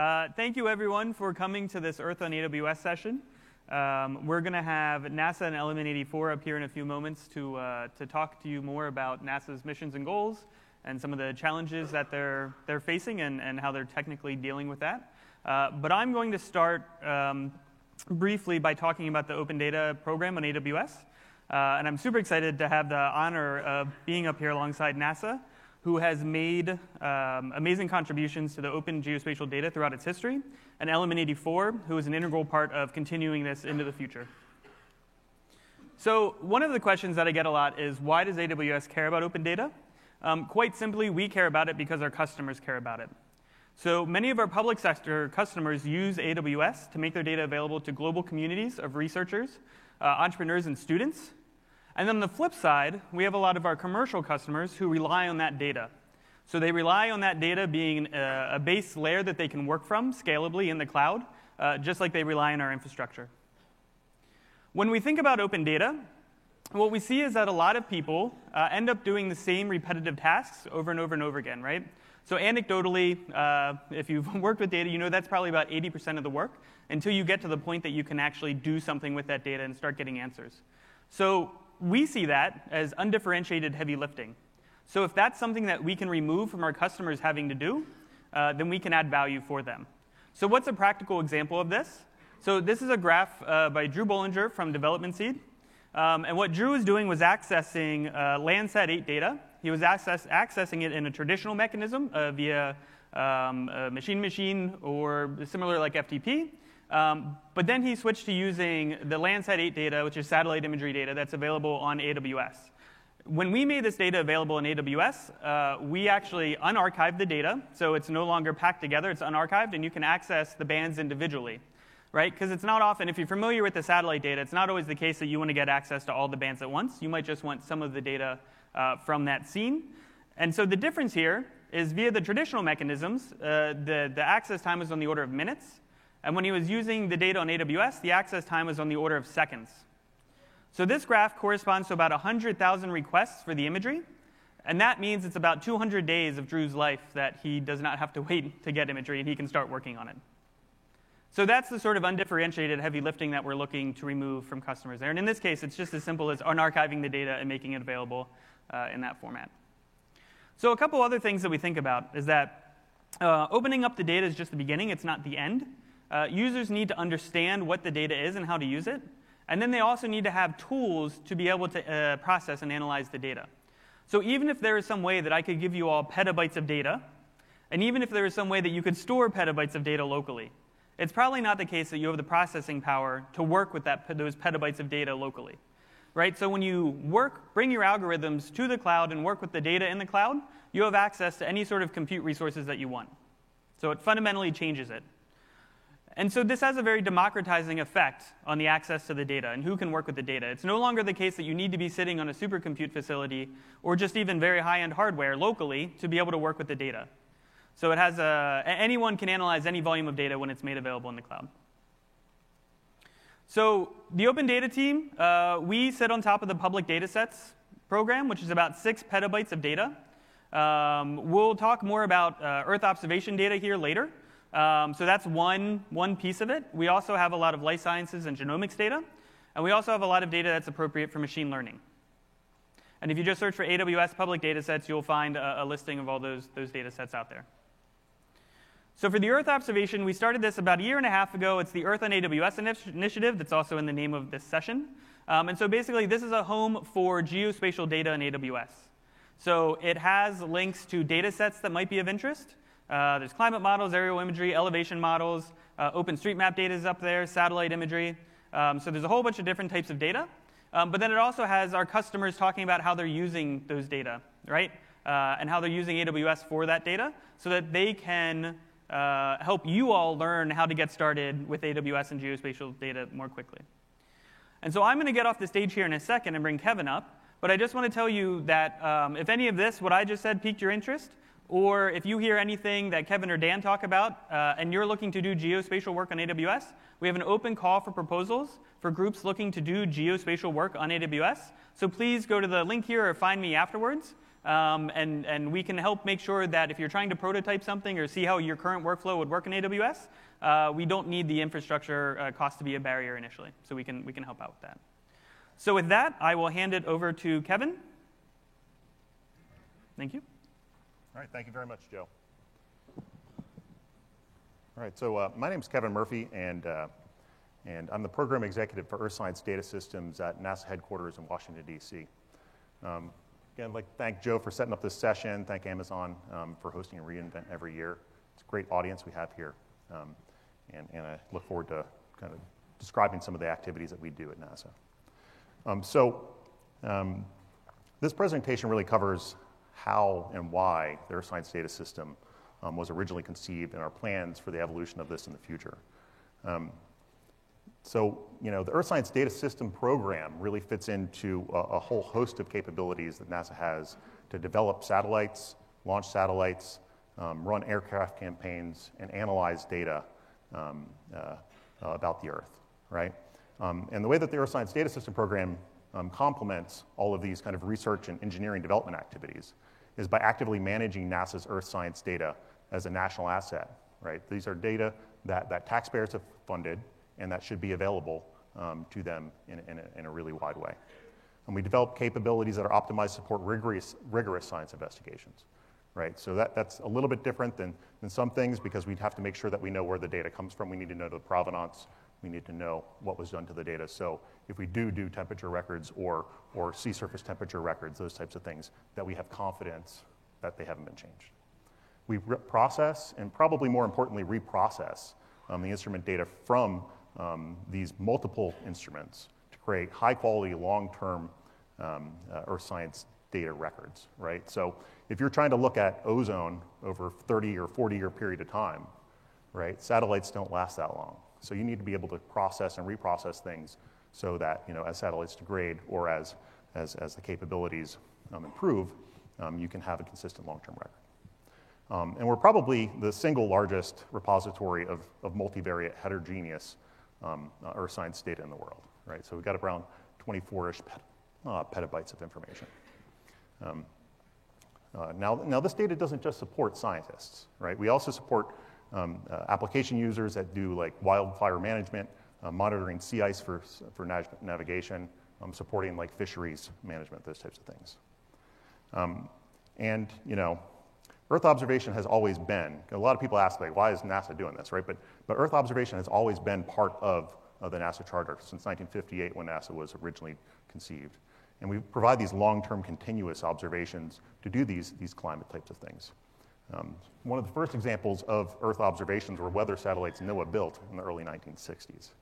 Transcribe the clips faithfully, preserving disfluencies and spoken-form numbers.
Uh, thank you, everyone, for coming to this Earth on A W S session. Um, we're going to have NASA and Element eighty-four up here in a few moments to, uh, to talk to you more about NASA's missions and goals and some of the challenges that they're, they're facing and, and how they're technically dealing with that. Uh, but I'm going to start um, briefly by talking about the Open Data Program on A W S. Uh, and I'm super excited to have the honor of being up here alongside NASA, who has made um, amazing contributions to the open geospatial data throughout its history, and Element eighty-four, who is an integral part of continuing this into the future. So one of the questions that I get a lot is, why does A W S care about open data? Um, quite simply, we care about it because our customers care about it. So many of our public sector customers use A W S to make their data available to global communities of researchers, uh, entrepreneurs, and students. And then on the flip side, we have a lot of our commercial customers who rely on that data. So they rely on that data being a base layer that they can work from scalably in the cloud, uh, just like they rely on our infrastructure. When we think about open data, what we see is that a lot of people uh, end up doing the same repetitive tasks over and over and over again, right? So anecdotally, uh, if you've worked with data, you know that's probably about eighty percent of the work until you get to the point that you can actually do something with that data and start getting answers. So we see that as undifferentiated heavy lifting. So if that's something that we can remove from our customers having to do, uh, then we can add value for them. So what's a practical example of this? So this is a graph uh, by Drew Bollinger from Development Seed. Um, and what Drew was doing was accessing uh, Landsat eight data. He was access accessing it in a traditional mechanism uh, via machine-machine um, or similar like F T P. Um, but then he switched to using the Landsat eight data, which is satellite imagery data that's available on A W S. When we made this data available in A W S, uh, we actually unarchived the data, so it's no longer packed together. It's unarchived, and you can access the bands individually, right? Because it's not often, if you're familiar with the satellite data, it's not always the case that you want to get access to all the bands at once. You might just want some of the data uh, from that scene. And so the difference here is via the traditional mechanisms, uh, the, the access time was on the order of minutes. And when he was using the data on A W S, the access time was on the order of seconds. So this graph corresponds to about one hundred thousand requests for the imagery. And that means it's about two hundred days of Drew's life that he does not have to wait to get imagery, and he can start working on it. So that's the sort of undifferentiated heavy lifting that we're looking to remove from customers there. And in this case, it's just as simple as unarchiving the data and making it available uh, in that format. So a couple other things that we think about is that uh, opening up the data is just the beginning. It's not the end. Uh, users need to understand what the data is and how to use it. And then they also need to have tools to be able to uh, process and analyze the data. So even if there is some way that I could give you all petabytes of data, and even if there is some way that you could store petabytes of data locally, it's probably not the case that you have the processing power to work with that, those petabytes of data locally, right? So when you work, bring your algorithms to the cloud and work with the data in the cloud, you have access to any sort of compute resources that you want. So it fundamentally changes it. And so this has a very democratizing effect on the access to the data and who can work with the data. It's no longer the case that you need to be sitting on a supercompute facility or just even very high-end hardware locally to be able to work with the data. So it has a, anyone can analyze any volume of data when it's made available in the cloud. So the Open Data team, uh, we sit on top of the public data sets program, which is about six petabytes of data. Um, we'll talk more about uh, Earth observation data here later. Um, so that's one, one piece of it. We also have a lot of life sciences and genomics data. And we also have a lot of data that's appropriate for machine learning. And if you just search for A W S public data sets, you'll find a, a listing of all those, those data sets out there. So for the Earth observation, we started this about a year and a half ago. It's the Earth on A W S initiative that's also in the name of this session. Um, and so basically, this is a home for geospatial data in A W S. So it has links to data sets that might be of interest. Uh, there's climate models, aerial imagery, elevation models, uh, OpenStreetMap data is up there, satellite imagery. Um, so there's a whole bunch of different types of data. Um, but then it also has our customers talking about how they're using those data, right? Uh, and how they're using A W S for that data so that they can uh, help you all learn how to get started with A W S and geospatial data more quickly. And so I'm going to get off the stage here in a second and bring Kevin up. But I just want to tell you that um, if any of this, what I just said, piqued your interest, or if you hear anything that Kevin or Dan talk about uh, and you're looking to do geospatial work on A W S, we have an open call for proposals for groups looking to do geospatial work on A W S. So please go to the link here or find me afterwards Um, and, and we can help make sure that if you're trying to prototype something or see how your current workflow would work in A W S, uh, we don't need the infrastructure uh, cost to be a barrier initially. So we can, we can help out with that. So with that, I will hand it over to Kevin. Thank you. All right, thank you very much, Joe. All right, so uh, my name's Kevin Murphy, and uh, and I'm the program executive for Earth Science Data Systems at NASA headquarters in Washington, D C. Um, Again, I'd like to thank Joe for setting up this session. Thank Amazon um, for hosting a reInvent every year. It's a great audience we have here. Um, and, and I look forward to kind of describing some of the activities that we do at NASA. Um, so um, this presentation really covers how and why the Earth Science Data System um, was originally conceived and our plans for the evolution of this in the future. Um, So, you know, the Earth Science Data System program really fits into a, a whole host of capabilities that NASA has to develop satellites, launch satellites, um, run aircraft campaigns, and analyze data um, uh, about the Earth, right? Um, and the way that the Earth Science Data System program um, complements all of these kind of research and engineering development activities is by actively managing NASA's Earth Science data as a national asset, right? These are data that, that taxpayers have funded, and that should be available um, to them in, in, a, in a really wide way. And we develop capabilities that are optimized to support rigorous, rigorous science investigations, right? So that, that's a little bit different than, than some things, because we'd have to make sure that we know where the data comes from. We need to know the provenance. We need to know what was done to the data. So if we do do temperature records or, or sea surface temperature records, those types of things, that we have confidence that they haven't been changed. We process, and probably more importantly, reprocess um, the instrument data from Um, these multiple instruments to create high-quality, long-term um, uh, Earth science data records, right? So if you're trying to look at ozone over a thirty or forty year period of time, right, satellites don't last that long. So you need to be able to process and reprocess things so that, you know, as satellites degrade or as, as, as the capabilities um, improve, um, you can have a consistent long-term record. Um, and we're probably the single largest repository of, of multivariate heterogeneous Um, uh, Earth science data in the world, right? So we've got around twenty-four-ish pet, uh, petabytes of information. Um, uh, now, now this data doesn't just support scientists, right? We also support um, uh, application users that do like wildfire management, uh, monitoring sea ice for, for nav- navigation, um, supporting like fisheries management, those types of things. Um, and, you know, Earth observation has always been, a lot of people ask, like, why is NASA doing this, right? But, but Earth observation has always been part of, of the NASA Charter since nineteen fifty-eight when NASA was originally conceived. And we provide these long-term continuous observations to do these, these climate types of things. Um, one of the first examples of Earth observations were weather satellites NOAA built in the early nineteen sixties.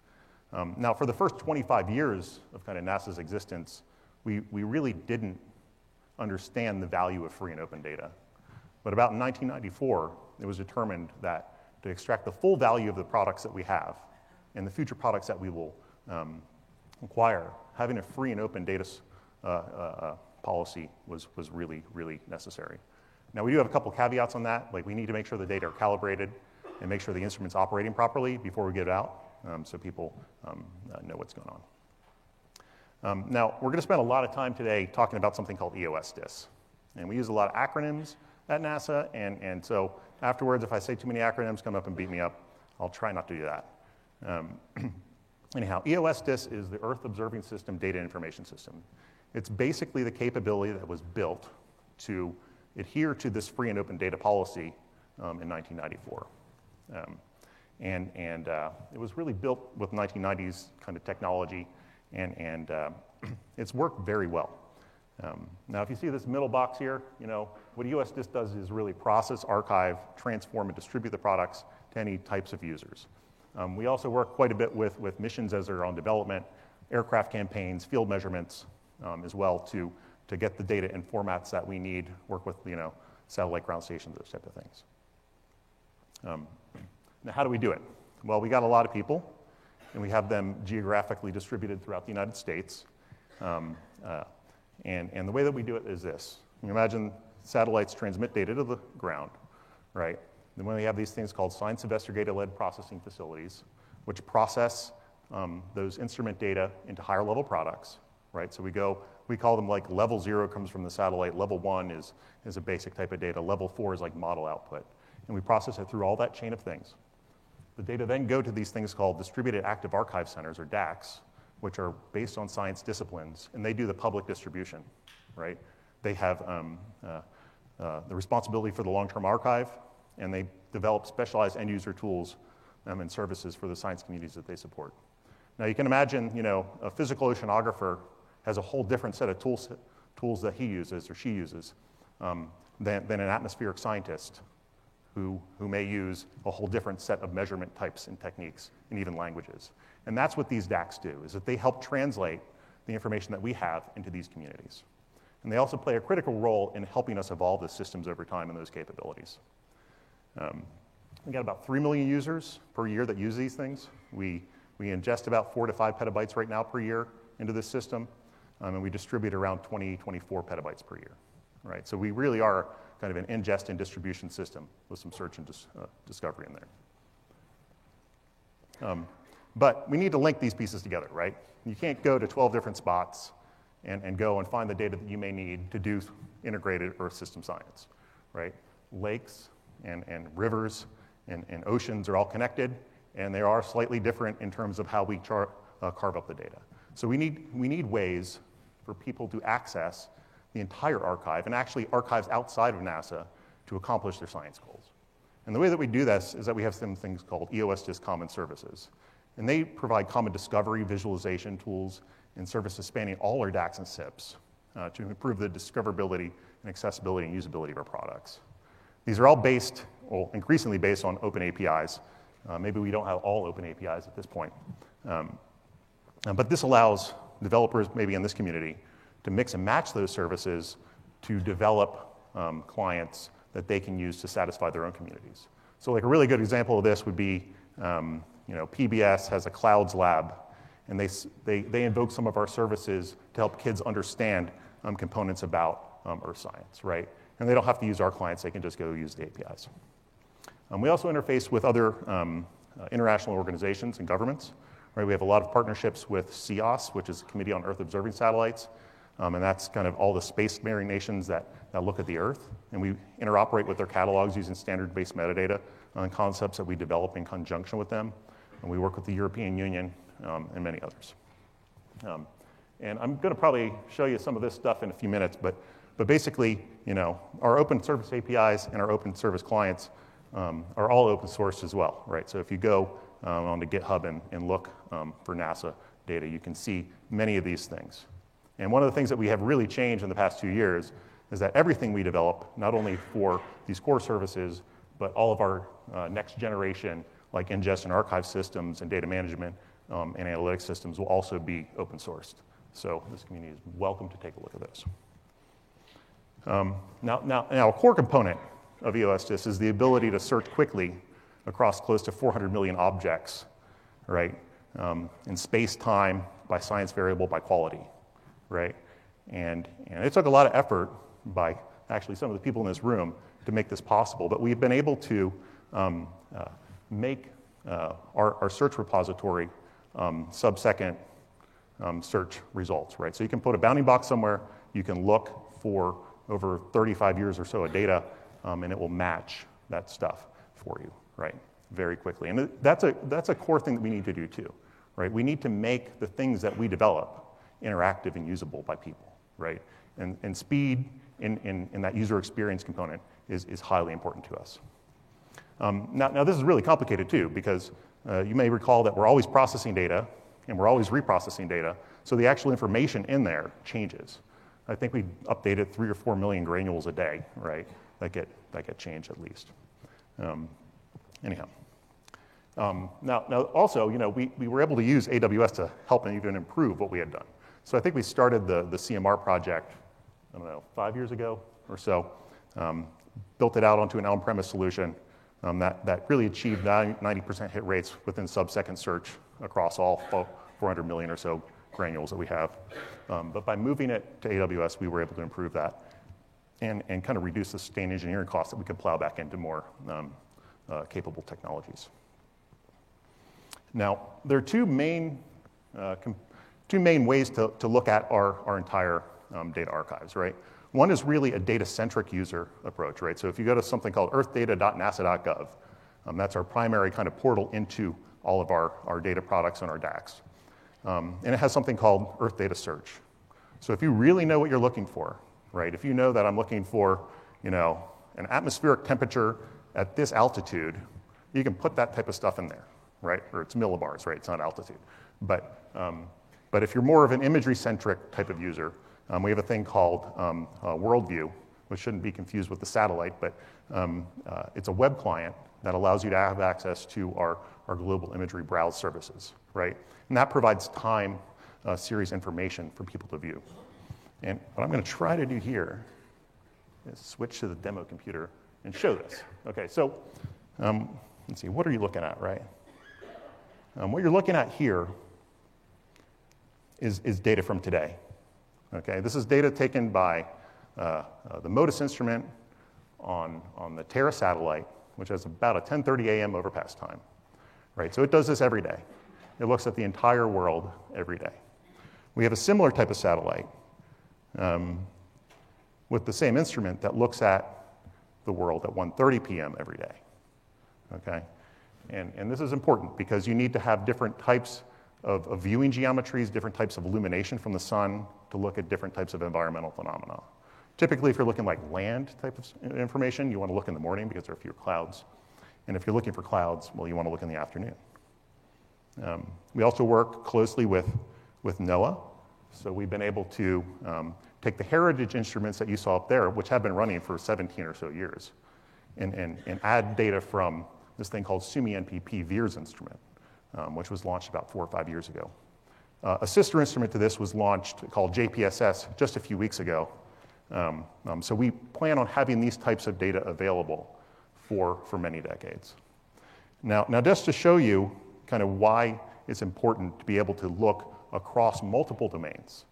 Um, now, for the first twenty-five years of kind of NASA's existence, we, we really didn't understand the value of free and open data. But about in nineteen ninety-four, it was determined that to extract the full value of the products that we have and the future products that we will um, acquire, having a free and open data uh, uh, policy was, was really, really necessary. Now, we do have a couple caveats on that. Like, we need to make sure the data are calibrated and make sure the instrument's operating properly before we get it out um, so people um, uh, know what's going on. Um, now, we're going to spend a lot of time today talking about something called EOSDIS. And we use a lot of acronyms at NASA, and, and so afterwards, if I say too many acronyms, come up and beat me up. I'll try not to do that. Um, anyhow, EOSDIS is the Earth Observing System Data Information System. It's basically the capability that was built to adhere to this free and open data policy um, in nineteen ninety-four. Um, and and uh, it was really built with nineteen nineties kind of technology, and, and uh, it's worked very well. Um, now, if you see this middle box here, you know, what EOSDIS does is really process, archive, transform, and distribute the products to any types of users. Um, we also work quite a bit with, with missions as they're on development, aircraft campaigns, field measurements um, as well to, to get the data in formats that we need, work with, you know, satellite ground stations, those type of things. Um, now, how do we do it? Well, we got a lot of people, and we have them geographically distributed throughout the United States. Um, uh, And, and the way that we do it is this. You imagine satellites transmit data to the ground, right? Then we have these things called science investigator-led processing facilities, which process um, those instrument data into higher-level products, right? So we go we call them like level zero comes from the satellite, level one is, is a basic type of data, level four is like model output. And we process it through all that chain of things. The data then go to these things called distributed active archive centers, or D A Cs, which are based on science disciplines, and they do the public distribution, right? They have um, uh, uh, the responsibility for the long-term archive, and they develop specialized end-user tools um, and services for the science communities that they support. Now, you can imagine, you know, a physical oceanographer has a whole different set of tools, tools that he uses or she uses um, than, than an atmospheric scientist who, who may use a whole different set of measurement types and techniques and even languages. And that's what these D A Cs do, is that they help translate the information that we have into these communities. And they also play a critical role in helping us evolve the systems over time and those capabilities. Um, we got about three million users per year that use these things. We, we ingest about four to five petabytes right now per year into this system, um, and we distribute around twenty, twenty-four petabytes per year, right? So we really are kind of an ingest and distribution system with some search and dis, uh, discovery in there. Um, but we need to link these pieces together, right? You can't go to twelve different spots and, and go and find the data that you may need to do integrated Earth system science, right? Lakes and, and rivers and, and oceans are all connected, and they are slightly different in terms of how we char, uh, carve up the data. So we need, we need ways for people to access the entire archive, and actually archives outside of NASA, to accomplish their science goals. And the way that we do this is that we have some things called EOSDIS common services. And they provide common discovery, visualization tools, and services spanning all our D A Cs and S I Ps uh, to improve the discoverability and accessibility and usability of our products. These are all based, well, increasingly based on open A P Is. Uh, maybe we don't have all open A P Is at this point. Um, but this allows developers, maybe in this community, to mix and match those services to develop um, clients that they can use to satisfy their own communities. So like a really good example of this would be, um, you know, P B S has a clouds lab, and they, they, they invoke some of our services to help kids understand um, components about um, earth science, right? And they don't have to use our clients, they can just go use the A P Is. Um, we also interface with other um, uh, international organizations and governments, right? We have a lot of partnerships with C O S, which is the Committee on Earth Observing Satellites, Um, and that's kind of all the space-faring nations that, that look at the Earth. And we interoperate with their catalogs using standard-based metadata on concepts that we develop in conjunction with them. And we work with the European Union um, and many others. Um, and I'm going to probably show you some of this stuff in a few minutes. But, but basically, you know, our open service A P Is and our open service clients um, are all open source as well, right? So if you go um, onto GitHub and, and look um, for NASA data, you can see many of these things. And one of the things that we have really changed in the past two years is that everything we develop, not only for these core services, but all of our uh, next generation, like ingest and archive systems and data management um, and analytics systems, will also be open sourced. So this community is welcome to take a look at those. Um, now, now, now, a core component of EOSDIS is the ability to search quickly across close to four hundred million objects, right, um, in space, time, by science variable, by quality. Right, and, and it took a lot of effort by actually some of the people in this room to make this possible, but we've been able to um, uh, make uh, our, our search repository um, sub-second um, search results, right? So you can put a bounding box somewhere, you can look for over thirty-five years or so of data, um, and it will match that stuff for you, right, very quickly. And that's a, that's a core thing that we need to do too, right? We need to make the things that we develop interactive and usable by people, right? And, and speed in, in, in that user experience component is, is highly important to us. Um, now, now, this is really complicated too, because uh, you may recall that we're always processing data and we're always reprocessing data, so the actual information in there changes. I think we updated three or four million granules a day, right? That get, that get changed at least. Um, anyhow. Um, now, now, also, you know, we, we were able to use A W S to help and even improve what we had done. So I think we started the, the C M R project, I don't know, five years ago or so, um, built it out onto an on-premise solution um, that, that really achieved ninety percent hit rates within sub-second search across all four hundred million or so granules that we have. Um, but by moving it to A W S, we were able to improve that and, and kind of reduce the sustained engineering costs that we could plow back into more um, uh, capable technologies. Now, there are two main uh, comp- Two main ways to, to look at our, our entire um, data archives, right? One is really a data-centric user approach, right? So if you go to something called earth data dot nasa dot gov, um, that's our primary kind of portal into all of our, our data products and our D A Cs. Um, and it has something called Earth Data Search. So if you really know what you're looking for, right? If you know that I'm looking for, you know, an atmospheric temperature at this altitude, you can put that type of stuff in there, right? Or it's millibars, right? It's not altitude. But, um, but if you're more of an imagery-centric type of user, um, we have a thing called um, uh, Worldview, which shouldn't be confused with the satellite, but um, uh, it's a web client that allows you to have access to our, our global imagery browse services, right? And that provides time uh, series information for people to view. And what I'm going to try to do here is switch to the demo computer and show this. Okay, so um, let's see, what are you looking at, right? Um, what you're looking at here is, is data from today. Okay, this is data taken by uh, uh, the MODIS instrument on, on the Terra satellite, which has about a ten thirty a m overpass time, right? So it does this every day. It looks at the entire world every day. We have a similar type of satellite um, with the same instrument that looks at the world at one thirty p m every day, okay? And, and this is important because you need to have different types of, of viewing geometries, different types of illumination from the sun to look at different types of environmental phenomena. Typically, if you're looking like land type of information, you want to look in the morning because there are fewer clouds. And if you're looking for clouds, well, you want to look in the afternoon. Um, we also work closely with, with NOAA. So we've been able to um, take the heritage instruments that you saw up there, which have been running for seventeen or so years, and, and, and add data from this thing called SUMI N P P, VIRS instrument, um, which was launched about four or five years ago. Uh, a sister instrument to this was launched called J P S S just a few weeks ago. Um, um, so we plan on having these types of data available for, for many decades. Now, now, just to show you kind of why it's important to be able to look across multiple domains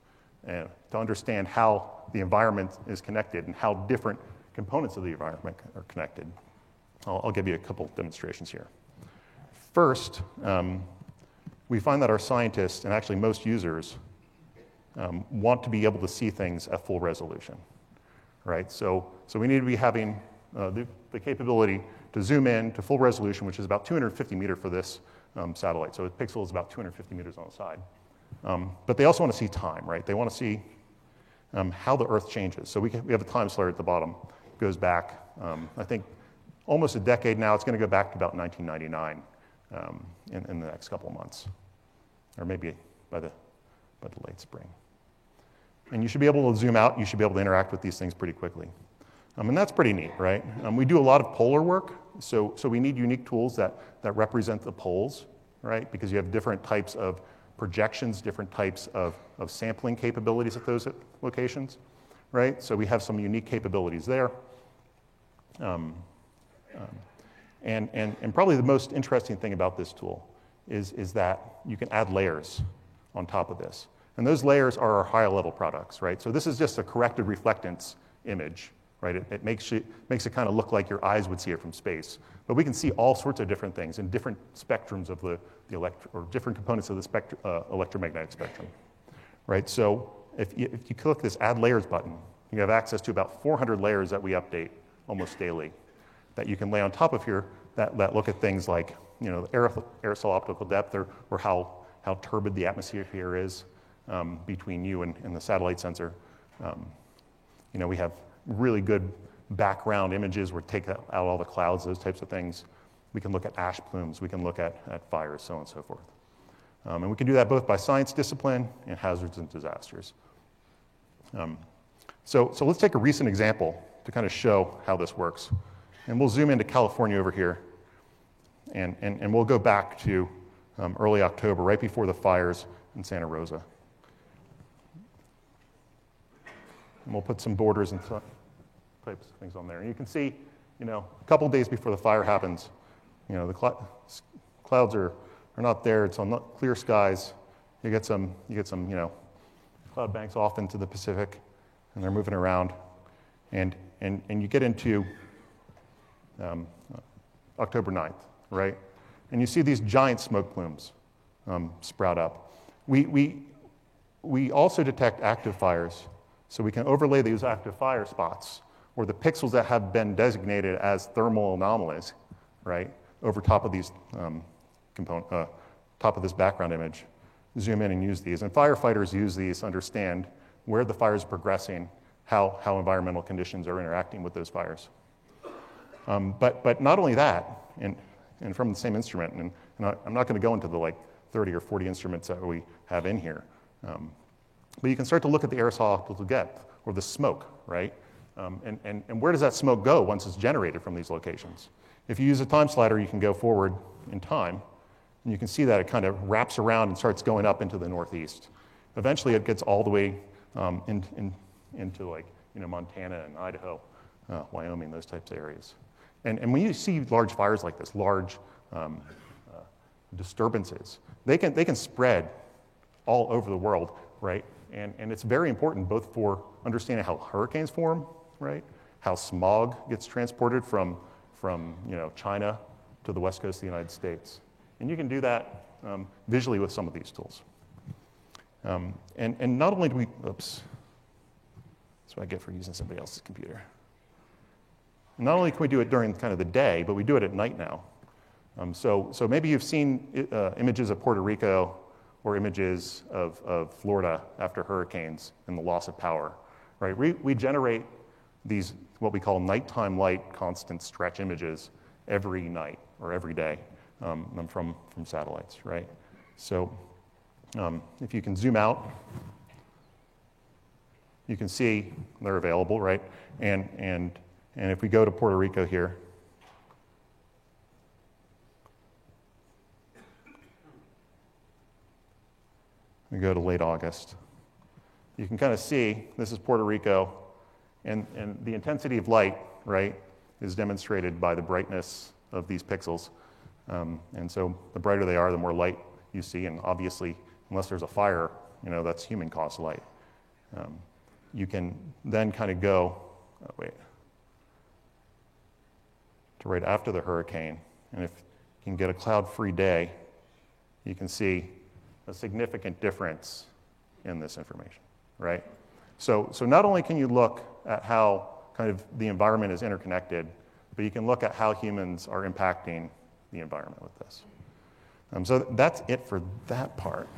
and to understand how the environment is connected and how different components of the environment are connected, I'll, I'll give you a couple demonstrations here. First, um, we find that our scientists, and actually most users, um, want to be able to see things at full resolution, right? So, so we need to be having uh, the, the capability to zoom in to full resolution, which is about two hundred fifty meters for this um, satellite. So a pixel is about two hundred fifty meters on the side. Um, but they also want to see time, right? They want to see um, how the Earth changes. So we, can, we have a time slur at the bottom. It goes back, um, I think, almost a decade now. It's going to go back to about nineteen ninety-nine um, in, in the next couple of months, or maybe by the, by the late spring. And you should be able to zoom out. You should be able to interact with these things pretty quickly. Um, and that's pretty neat, right? Um, we do a lot of polar work, so, so we need unique tools that, that represent the poles, right? Because you have different types of projections, different types of, of sampling capabilities at those locations, right? So we have some unique capabilities there. Um, um, and, and, and probably the most interesting thing about this tool is, is that you can add layers on top of this. And those layers are our higher level products, right? So this is just a corrected reflectance image, right? It, it makes, you, makes it kind of look like your eyes would see it from space. But we can see all sorts of different things in different spectrums of the, the elect- or different components of the spectr- uh, electromagnetic spectrum, right? So if you, if you click this Add Layers button, you have access to about four hundred layers that we update almost daily that you can lay on top of here that, that look at things like, you know, the aerosol, aerosol optical depth or, or how, how turbid the atmosphere here is um, between you and, and the satellite sensor. Um, you know, we have really good background images where take out all the clouds, those types of things. We can look at ash plumes, we can look at, at fires, so on and so forth. Um, and we can do that both by science discipline and hazards and disasters. Um, so, so let's take a recent example to kind of show how this works. And we'll zoom into California over here, and, and, and we'll go back to um, early October, right before the fires in Santa Rosa. And we'll put some borders and th- types of things on there. And you can see, you know, a couple days before the fire happens, you know, the cl- clouds are, are not there. It's on clear skies. You get some, you get some, you know, cloud banks off into the Pacific, and they're moving around. And and and you get into um, October ninth, right? And you see these giant smoke plumes um, sprout up. We we we also detect active fires So we can overlay these active fire spots or the pixels that have been designated as thermal anomalies, right, over top of these um, component, uh, top of this background image, zoom in and use these. And firefighters use these to understand where the fires are progressing, how, how environmental conditions are interacting with those fires. Um, but, but not only that, and, and from the same instrument, and, and I, I'm not gonna go into the like thirty or forty instruments that we have in here, um, but you can start to look at the aerosol depth or the smoke, right? Um, and, and, and where does that smoke go once it's generated from these locations? If you use a time slider, you can go forward in time, and you can see that it kind of wraps around and starts going up into the northeast. Eventually, it gets all the way um, in, in, into like you know Montana and Idaho, uh, Wyoming, those types of areas. And, and when you see large fires like this, large um, uh, disturbances, they can they can spread all over the world, right? And, and it's very important both for understanding how hurricanes form, right? How smog gets transported from, from you know, China to the west coast of the United States. And you can do that um, visually with some of these tools. Um, and, and not only do we, oops, that's what I get for using somebody else's computer. Not only can we do it during kind of the day, but we do it at night now. Um, so, so maybe you've seen uh, images of Puerto Rico or images of, of Florida after hurricanes and the loss of power, right? We, we generate these, what we call nighttime light constant stretch images every night or every day um, from, from satellites, right? So um, if you can zoom out, you can see they're available, right? And, and, and if we go to Puerto Rico here, we go to late August. You can kind of see, this is Puerto Rico, and, and the intensity of light, right, is demonstrated by the brightness of these pixels. Um, and so the brighter they are, the more light you see, and obviously, unless there's a fire, you know, that's human-caused light. Um, you can then kind of go, oh, wait, to right after the hurricane, and if you can get a cloud-free day, you can see a significant difference in this information, right? So, so not only can you look at how kind of the environment is interconnected, but you can look at how humans are impacting the environment with this. Um, so that's it for that part.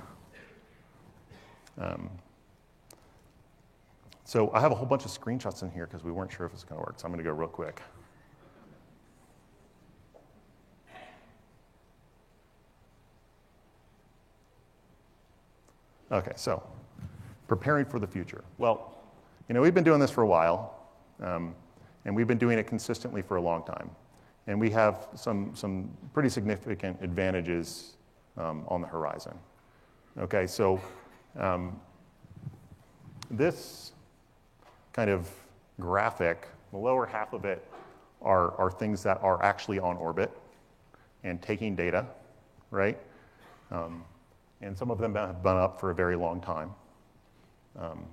Um, so I have a whole bunch of screenshots in here because we weren't sure if it's gonna work, so I'm gonna go real quick. Okay, so preparing for the future. Well, you know, we've been doing this for a while, um, and we've been doing it consistently for a long time. And we have some, some pretty significant advantages um, on the horizon. Okay, so um, this kind of graphic, the lower half of it are, are things that are actually on orbit and taking data, right? Um, And some of them have been up for a very long time. Um,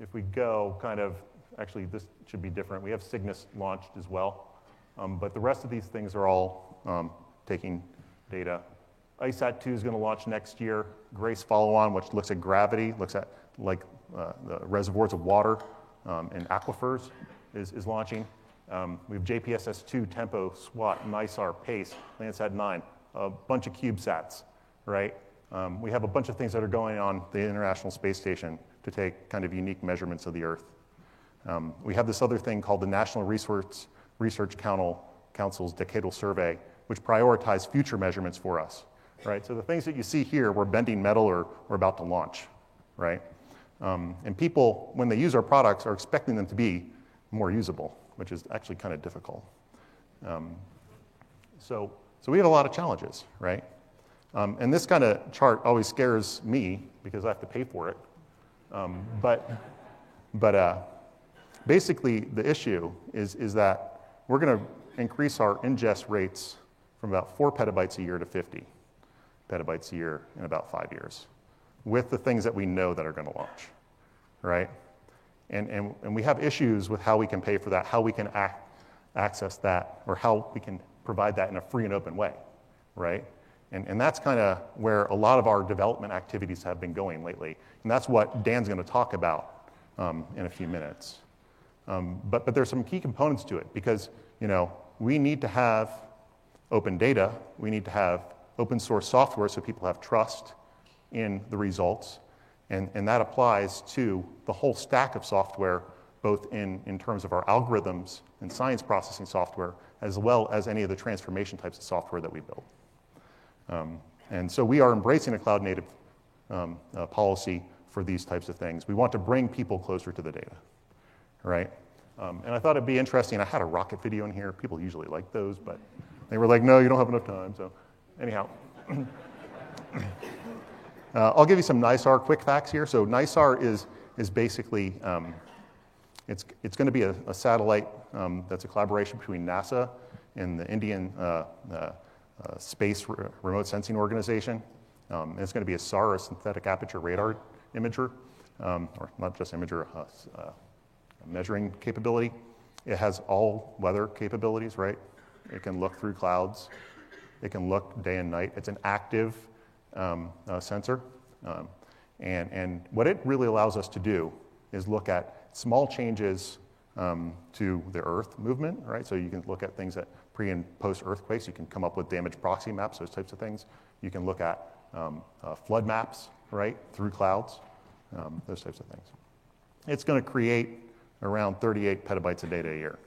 if we go kind of, actually this should be different. We have Cygnus launched as well. Um, but the rest of these things are all um, taking data. I SAT two is gonna launch next year. GRACE follow-on, which looks at gravity, looks at like uh, the reservoirs of water um, and aquifers is, is launching. Um, we have J P S S two, Tempo, SWAT, NISAR, PACE, Landsat nine, a bunch of CubeSats, right? Um, we have a bunch of things that are going on the International Space Station to take kind of unique measurements of the Earth. Um, we have this other thing called the National Research, Research Council's Decadal Survey, which prioritizes future measurements for us, right? So the things that you see here, we're bending metal or we're about to launch, right? Um, and people, when they use our products, are expecting them to be more usable, which is actually kind of difficult. Um, so, so we have a lot of challenges, right? Um, and this kind of chart always scares me because I have to pay for it. Um, but but uh, basically, the issue is, is that we're going to increase our ingest rates from about four petabytes a year to fifty petabytes a year in about five years with the things that we know that are going to launch, right? And, and, and we have issues with how we can pay for that, how we can ac- access that, or how we can provide that in a free and open way, right? And, and that's kind of where a lot of our development activities have been going lately. And that's what Dan's going to talk about um, in a few minutes. Um, but, but there's some key components to it because, you know, we need to have open data. We need to have open source software so people have trust in the results. And, and that applies to the whole stack of software, both in, in terms of our algorithms and science processing software, as well as any of the transformation types of software that we build. Um, and so we are embracing a cloud-native um, uh, policy for these types of things. We want to bring people closer to the data, right? Um, and I thought it'd be interesting. I had a rocket video in here. People usually like those, but they were like, no, you don't have enough time. So anyhow. Uh, I'll give you some NISAR quick facts here. So NISAR is, is basically, um, it's, it's going to be a, a satellite um, that's a collaboration between NASA and the Indian uh, uh, uh, Space Re- Remote Sensing Organization. Um, and it's going to be a SAR, or synthetic aperture radar imager, um, or not just imager, uh, uh, measuring capability. It has all weather capabilities, right? It can look through clouds. It can look day and night. It's an active Um, uh, sensor, um, and, and what it really allows us to do is look at small changes um, to the Earth movement, right? So you can look at things that pre and post earthquakes. You can come up with damage proxy maps, those types of things. You can look at um, uh, flood maps, right, through clouds, um, those types of things. It's going to create around thirty-eight petabytes of data a year.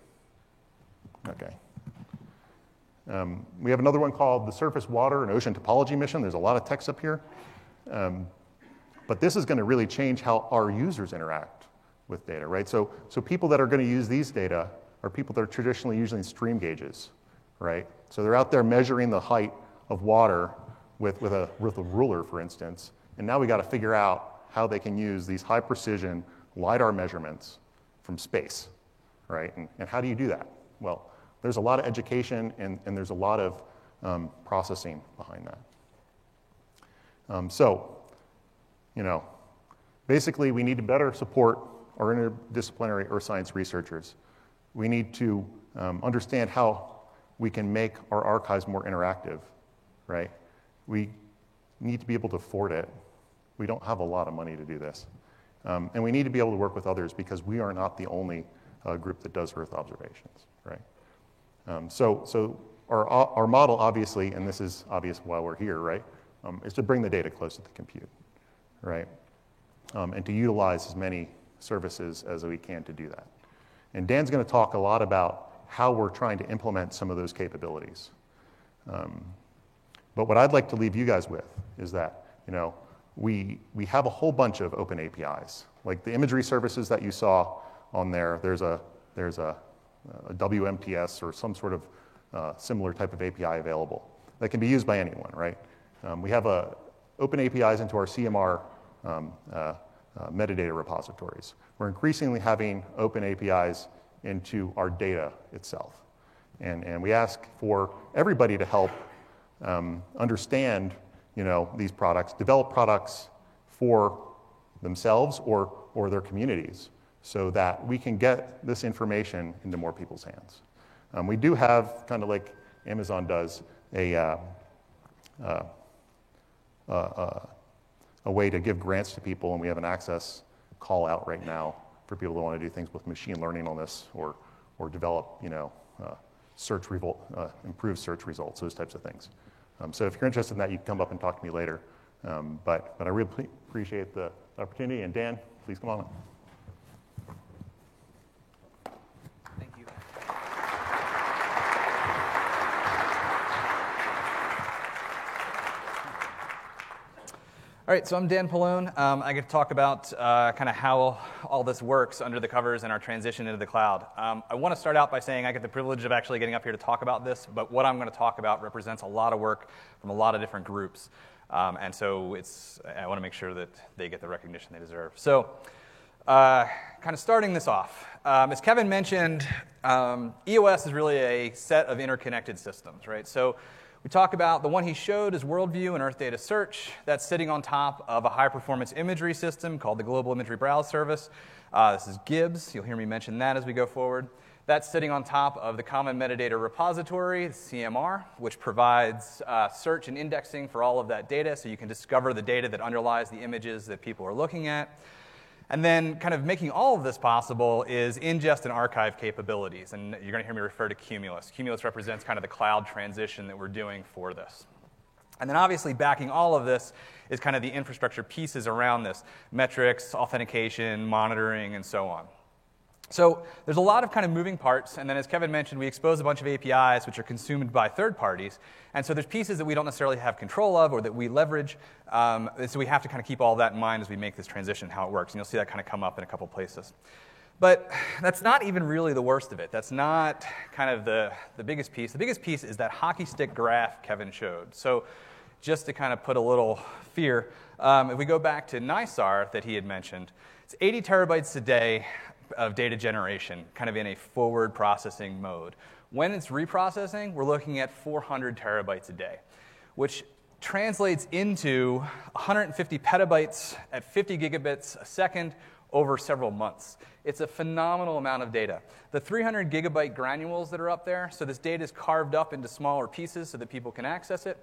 Okay. Um, we have another one called the Surface Water and Ocean Topology Mission. There's a lot of text up here. Um, but this is going to really change how our users interact with data, right? So, so people that are going to use these data are people that are traditionally using stream gauges, right? So they're out there measuring the height of water with, with, a, with a ruler, for instance. And now we got to figure out how they can use these high precision LiDAR measurements from space, right? And, and how do you do that? Well, there's a lot of education, and, and there's a lot of um, processing behind that. Um, so, you know, basically we need to better support our interdisciplinary earth science researchers. We need to um, understand how we can make our archives more interactive, right? We need to be able to afford it. We don't have a lot of money to do this. Um, and we need to be able to work with others because we are not the only uh, group that does Earth observations, right? Um, so, so our, our model, obviously, and this is obvious why we're here, right, um, is to bring the data close to the compute, right, um, and to utilize as many services as we can to do that. And Dan's going to talk a lot about how we're trying to implement some of those capabilities. Um, but what I'd like to leave you guys with is that, you know, we we have a whole bunch of open A P Is, like the imagery services that you saw on there. There's a there's a a W M T S or some sort of uh, similar type of A P I available that can be used by anyone, right? Um, we have a, open A P Is into our C M R um, uh, uh, metadata repositories. We're increasingly having open A P Is into our data itself. And, and we ask for everybody to help um, understand, you know, these products, develop products for themselves or, or their communities, so that we can get this information into more people's hands. Um, we do have, kind of like Amazon does, a, uh, uh, uh, uh, a way to give grants to people, and we have an access call out right now for people who want to do things with machine learning on this, or, or develop, you know, uh, search revo- uh, improved search results, those types of things. Um, so if you're interested in that, you can come up and talk to me later. Um, but, but I really appreciate the opportunity, and Dan, please come on up. All right, so I'm Dan Pallone. Um, I get to talk about uh, kind of how all this works under the covers and our transition into the cloud. Um, I want to start out by saying I get the privilege of actually getting up here to talk about this, but what I'm going to talk about represents a lot of work from a lot of different groups. Um, and so it's, I want to make sure that they get the recognition they deserve. So uh, kind of starting this off, um, as Kevin mentioned, um, E O S is really a set of interconnected systems, right? So we talk about the one he showed is Worldview and Earth Data Search. That's sitting on top of a high-performance imagery system called the Global Imagery Browse Service. Uh, this is Gibbs. You'll hear me mention that as we go forward. That's sitting on top of the Common Metadata Repository, C M R, which provides uh, search and indexing for all of that data so you can discover the data that underlies the images that people are looking at. And then kind of making all of this possible is ingest and archive capabilities. And you're going to hear me refer to Cumulus. Cumulus represents kind of the cloud transition that we're doing for this. And then obviously backing all of this is kind of the infrastructure pieces around this, metrics, authentication, monitoring, and so on. So there's a lot of kind of moving parts. And then as Kevin mentioned, we expose a bunch of A P Is which are consumed by third parties. And so there's pieces that we don't necessarily have control of or that we leverage. Um, and so we have to kind of keep all that in mind as we make this transition, how it works. And you'll see that kind of come up in a couple places. But that's not even really the worst of it. That's not kind of the, the biggest piece. The biggest piece is that hockey stick graph Kevin showed. So just to kind of put a little fear, um, if we go back to NISAR that he had mentioned, it's eighty terabytes a day of data generation, kind of in a forward processing mode. When it's reprocessing, we're looking at four hundred terabytes a day, which translates into one hundred fifty petabytes at fifty gigabits a second over several months. It's a phenomenal amount of data. The three hundred gigabyte granules that are up there, so this data is carved up into smaller pieces so that people can access it.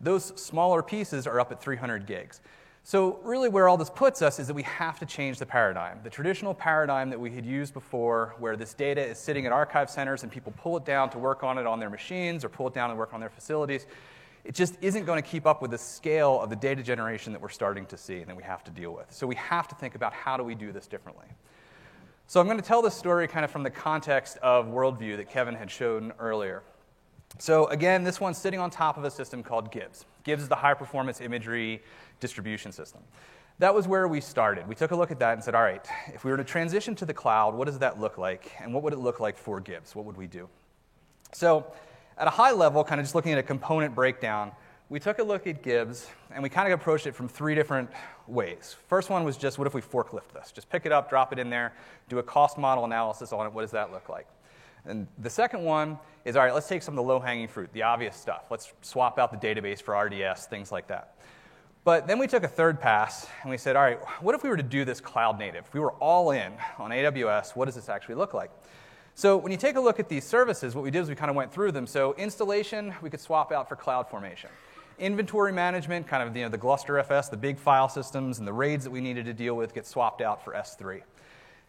Those smaller pieces are up at three hundred gigs. So really where all this puts us is that we have to change the paradigm. The traditional paradigm that we had used before where this data is sitting at archive centers and people pull it down to work on it on their machines or pull it down and work on their facilities, it just isn't going to keep up with the scale of the data generation that we're starting to see and that we have to deal with. So we have to think about how do we do this differently. So I'm going to tell this story kind of from the context of Worldview that Kevin had shown earlier. So again, this one's sitting on top of a system called Gibbs. Gibbs is the high-performance imagery distribution system. That was where we started. We took a look at that and said, all right, if we were to transition to the cloud, what does that look like? And what would it look like for Gibbs? What would we do? So at a high level, kind of just looking at a component breakdown, we took a look at Gibbs, and we kind of approached it from three different ways. First one was just, what if we forklift this? Just pick it up, drop it in there, do a cost model analysis on it. What does that look like? And the second one is, all right, let's take some of the low-hanging fruit, the obvious stuff. Let's swap out the database for R D S, things like that. But then we took a third pass, and we said, all right, what if we were to do this cloud native? If we were all in on A W S, what does this actually look like? So when you take a look at these services, what we did is we kind of went through them. So installation, we could swap out for CloudFormation. Inventory management, kind of you know, the GlusterFS, the big file systems, and the RAIDs that we needed to deal with get swapped out for S three.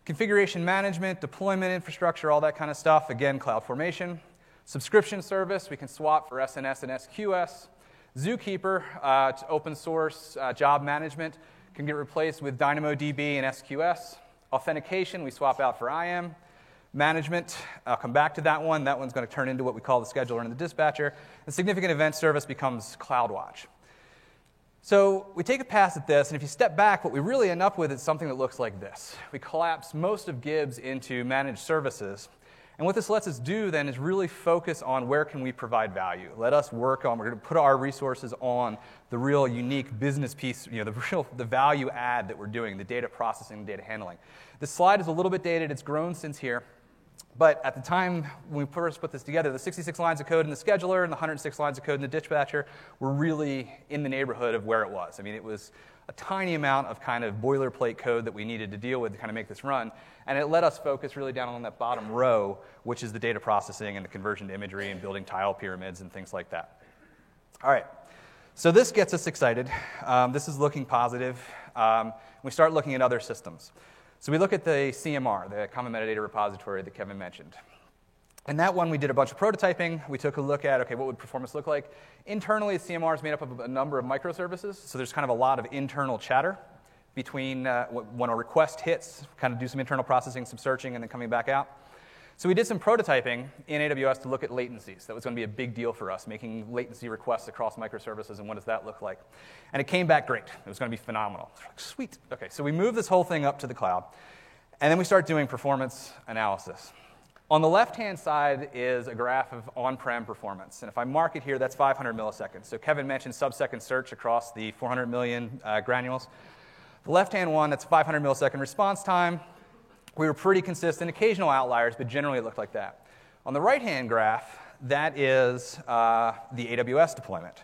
Configuration management, deployment infrastructure, all that kind of stuff. Again, CloudFormation. Subscription service, we can swap for S N S and S Q S. Zookeeper, uh, to open source uh, job management, can get replaced with DynamoDB and S Q S. Authentication, we swap out for I A M. Management, I'll come back to that one. That one's going to turn into what we call the scheduler and the dispatcher. The significant event service becomes CloudWatch. So we take a pass at this, and if you step back, what we really end up with is something that looks like this. We collapse most of Gibbs into managed services. And what this lets us do then is really focus on where can we provide value. Let us work on, we're going to put our resources on the real unique business piece, you know, the real the value add that we're doing, the data processing, data handling. This slide is a little bit dated. It's grown since here. But at the time when we first put this together, the sixty-six lines of code in the scheduler and the one hundred six lines of code in the dispatcher were really in the neighborhood of where it was. I mean, it was a tiny amount of kind of boilerplate code that we needed to deal with to kind of make this run. And it let us focus really down on that bottom row, which is the data processing and the conversion to imagery and building tile pyramids and things like that. All right. So this gets us excited. Um, this is looking positive. Um, we start looking at other systems. So we look at the C M R, the Common Metadata Repository that Kevin mentioned. And that one, we did a bunch of prototyping. We took a look at, OK, what would performance look like? Internally, the C M R is made up of a number of microservices. So there's kind of a lot of internal chatter between uh, when a request hits, kind of do some internal processing, some searching, and then coming back out. So we did some prototyping in A W S to look at latencies. That was going to be a big deal for us, making latency requests across microservices, and what does that look like? And it came back great. It was going to be phenomenal. Sweet. OK, so we moved this whole thing up to the cloud, and then we start doing performance analysis. On the left-hand side is a graph of on-prem performance. And if I mark it here, that's five hundred milliseconds. So Kevin mentioned sub-second search across the four hundred million uh, granules. The left-hand one, that's five hundred millisecond response time. We were pretty consistent, occasional outliers, but generally it looked like that. On the right-hand graph, that is uh, the A W S deployment.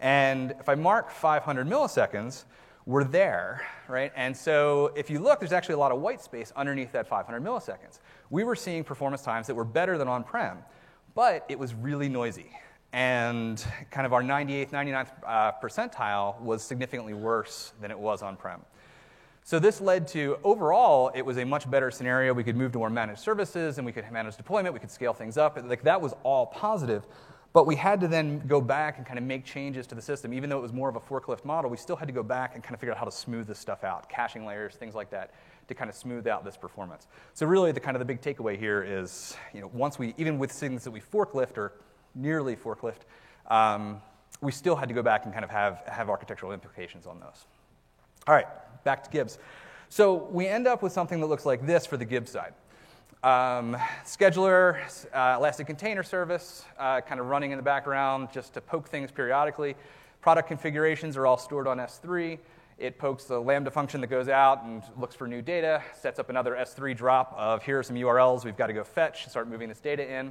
And if I mark five hundred milliseconds, we're there, right? And so if you look, there's actually a lot of white space underneath that five hundred milliseconds. We were seeing performance times that were better than on-prem, but it was really noisy. And kind of our ninety-eighth, ninety-ninth uh, percentile was significantly worse than it was on-prem. So this led to, overall, it was a much better scenario. We could move to more managed services, and we could manage deployment. We could scale things up. Like, that was all positive. But we had to then go back and kind of make changes to the system. Even though it was more of a forklift model, we still had to go back and kind of figure out how to smooth this stuff out, caching layers, things like that, to kind of smooth out this performance. So really, the kind of the big takeaway here is, you know, once we, even with things that we forklift or nearly forklift, um, we still had to go back and kind of have, have architectural implications on those. All right, back to Gibbs. So we end up with something that looks like this for the Gibbs side. Um, scheduler, uh, Elastic Container Service, uh, kind of running in the background just to poke things periodically. Product configurations are all stored on S three. It pokes the Lambda function that goes out and looks for new data, sets up another S three drop of here are some U R Ls we've got to go fetch, start moving this data in.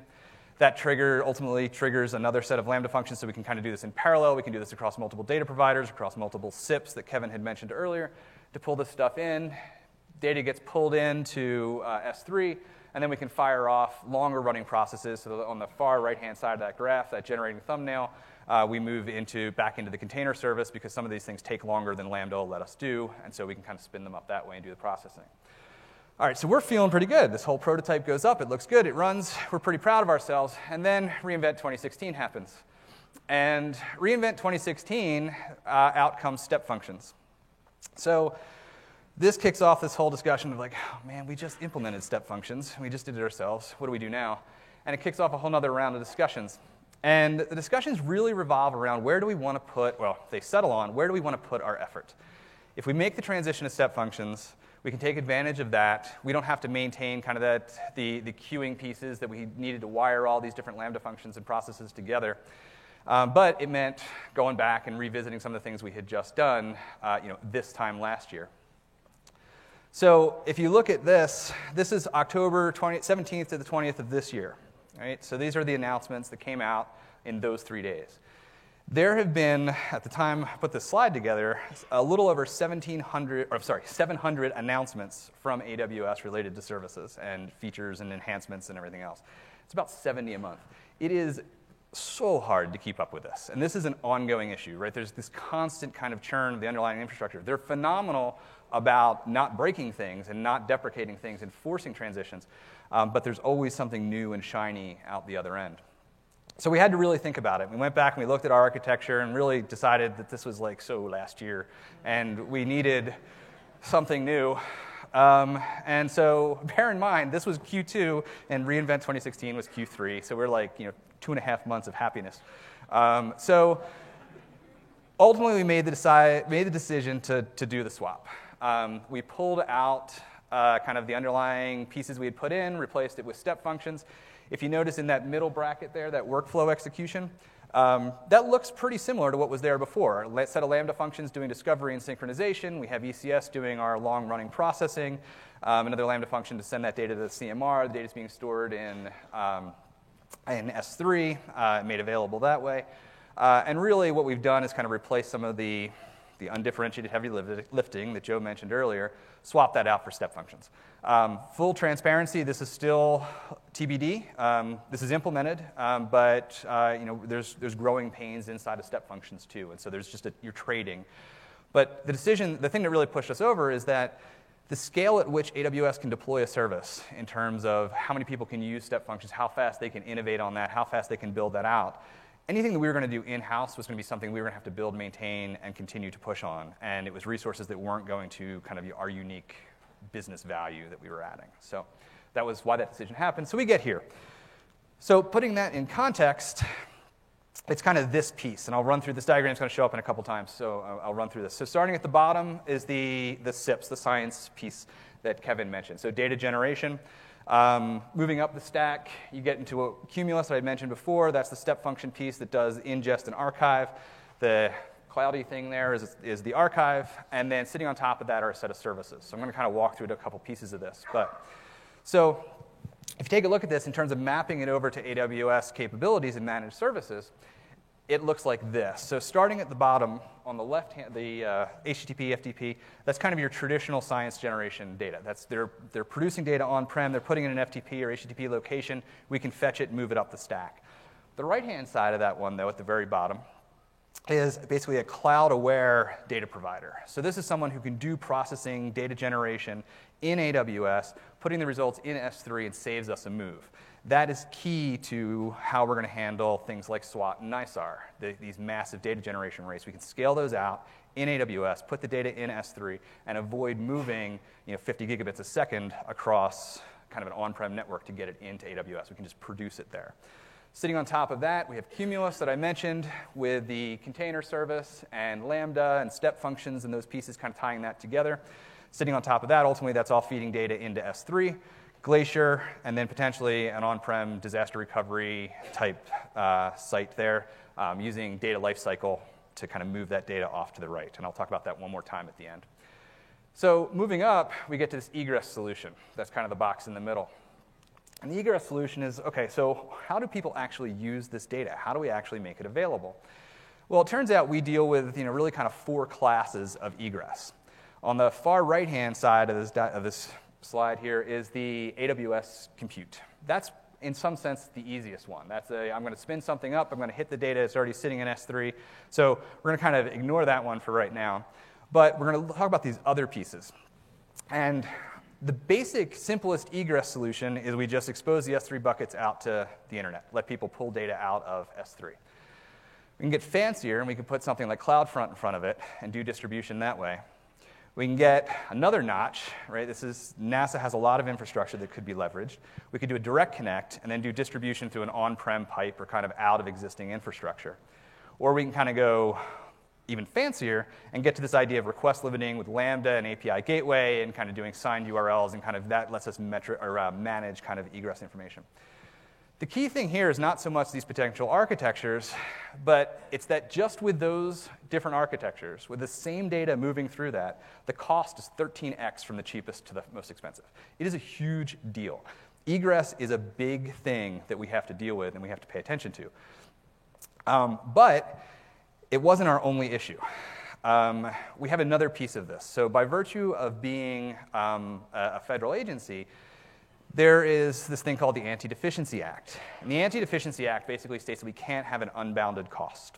That trigger ultimately triggers another set of Lambda functions, so we can kind of do this in parallel. We can do this across multiple data providers, across multiple S I Ps that Kevin had mentioned earlier to pull this stuff in. Data gets pulled into uh, S three, and then we can fire off longer running processes. So on the far right-hand side of that graph, that generating thumbnail, uh, we move into back into the container service because some of these things take longer than Lambda will let us do, and so we can kind of spin them up that way and do the processing. All right, so we're feeling pretty good. This whole prototype goes up. It looks good. It runs. We're pretty proud of ourselves. And then reInvent twenty sixteen happens. And reInvent twenty sixteen, uh, out comes step functions. So this kicks off this whole discussion of like, oh, man, we just implemented step functions. We just did it ourselves. What do we do now? And it kicks off a whole other round of discussions. And the discussions really revolve around where do we want to put, well, they settle on, where do we want to put our effort? If we make the transition to step functions, we can take advantage of that. We don't have to maintain kind of that, the, the queuing pieces that we needed to wire all these different Lambda functions and processes together. Um, but it meant going back and revisiting some of the things we had just done uh, you know, this time last year. So if you look at this, this is October seventeenth to the twentieth of this year. Right? So these are the announcements that came out in those three days. There have been, at the time I put this slide together, a little over seventeen hundred, or sorry, seven hundred announcements from A W S related to services and features and enhancements and everything else. It's about seventy a month. It is so hard to keep up with this. And this is an ongoing issue, right? There's this constant kind of churn of the underlying infrastructure. They're phenomenal about not breaking things and not deprecating things and forcing transitions, um, but there's always something new and shiny out the other end. So we had to really think about it. We went back and we looked at our architecture and really decided that this was like so last year, and we needed something new. Um, and so bear in mind, this was Q two, and reInvent twenty sixteen was Q three. So we're like, you know, two and a half months of happiness. Um, so ultimately, we made the, deci- made the decision to, to do the swap. Um, we pulled out uh, kind of the underlying pieces we had put in, replaced it with step functions. If you notice in that middle bracket there, that workflow execution, um, that looks pretty similar to what was there before. A set of Lambda functions doing discovery and synchronization. We have E C S doing our long-running processing. Um, another Lambda function to send that data to the C M R. The data is being stored in, um, in S three, uh, made available that way. Uh, and really what we've done is kind of replace some of the, the undifferentiated heavy lifting that Joe mentioned earlier, swap that out for step functions. Um, full transparency, this is still T B D. Um, this is implemented, um, but uh, you know, there's, there's growing pains inside of step functions too, and so there's just a, you're trading. But the decision, the thing that really pushed us over is that the scale at which A W S can deploy a service in terms of how many people can use step functions, how fast they can innovate on that, how fast they can build that out. Anything that we were going to do in-house was going to be something we were going to have to build, maintain, and continue to push on. And it was resources that weren't going to kind of our unique business value that we were adding. So that was why that decision happened. So we get here. So putting that in context, it's kind of this piece. And I'll run through this diagram. It's going to show up in a couple times. So I'll run through this. So starting at the bottom is the, the S I Ps, the science piece that Kevin mentioned. So data generation. Um, moving up the stack, you get into a Cumulus that I mentioned before. That's the step function piece that does ingest and archive. The cloudy thing there is, is the archive. And then sitting on top of that are a set of services. So I'm going to kind of walk through a couple pieces of this. But so if you take a look at this in terms of mapping it over to A W S capabilities and managed services, it looks like this. So starting at the bottom on the left hand, the uh, H T T P, F T P, that's kind of your traditional science generation data. That's they're, they're producing data on-prem, they're putting in an F T P or H T T P location, we can fetch it and move it up the stack. The right-hand side of that one, though, at the very bottom, is basically a cloud-aware data provider. So this is someone who can do processing, data generation in A W S, putting the results in S three, and saves us a move. That is key to how we're going to handle things like SWAT and NISAR, the, these massive data generation rates. We can scale those out in A W S, put the data in S three, and avoid moving you know, fifty gigabits a second across kind of an on-prem network to get it into A W S. We can just produce it there. Sitting on top of that, we have Cumulus that I mentioned with the container service and Lambda and step functions and those pieces kind of tying that together. Sitting on top of that, ultimately, that's all feeding data into S three, Glacier, and then potentially an on-prem disaster recovery type uh, site there um, using data lifecycle to kind of move that data off to the right. And I'll talk about that one more time at the end. So moving up, we get to this egress solution. That's kind of the box in the middle. And the egress solution is, okay, so how do people actually use this data? How do we actually make it available? Well, it turns out we deal with you know, really kind of four classes of egress. On the far right-hand side of this, di- of this slide here is the A W S compute. That's, in some sense, the easiest one. That's a, I'm going to spin something up. I'm going to hit the data. It's already sitting in S three. So we're going to kind of ignore that one for right now. But we're going to talk about these other pieces. And the basic, simplest egress solution is we just expose the S three buckets out to the internet, let people pull data out of S three. We can get fancier, and we can put something like CloudFront in front of it and do distribution that way. We can get another notch, right? This is, NASA has a lot of infrastructure that could be leveraged. We could do a direct connect and then do distribution through an on-prem pipe or kind of out of existing infrastructure. Or we can kind of go even fancier and get to this idea of request limiting with Lambda and A P I Gateway and kind of doing signed U R Ls, and kind of that lets us metri- or, uh, manage kind of egress information. The key thing here is not so much these potential architectures, but it's that just with those different architectures, with the same data moving through that, the cost is thirteen x from the cheapest to the most expensive. It is a huge deal. Egress is a big thing that we have to deal with and we have to pay attention to. Um, but it wasn't our only issue. Um, we have another piece of this. So by virtue of being um, a federal agency, there is this thing called the Anti-Deficiency Act. And the Anti-Deficiency Act basically states that we can't have an unbounded cost.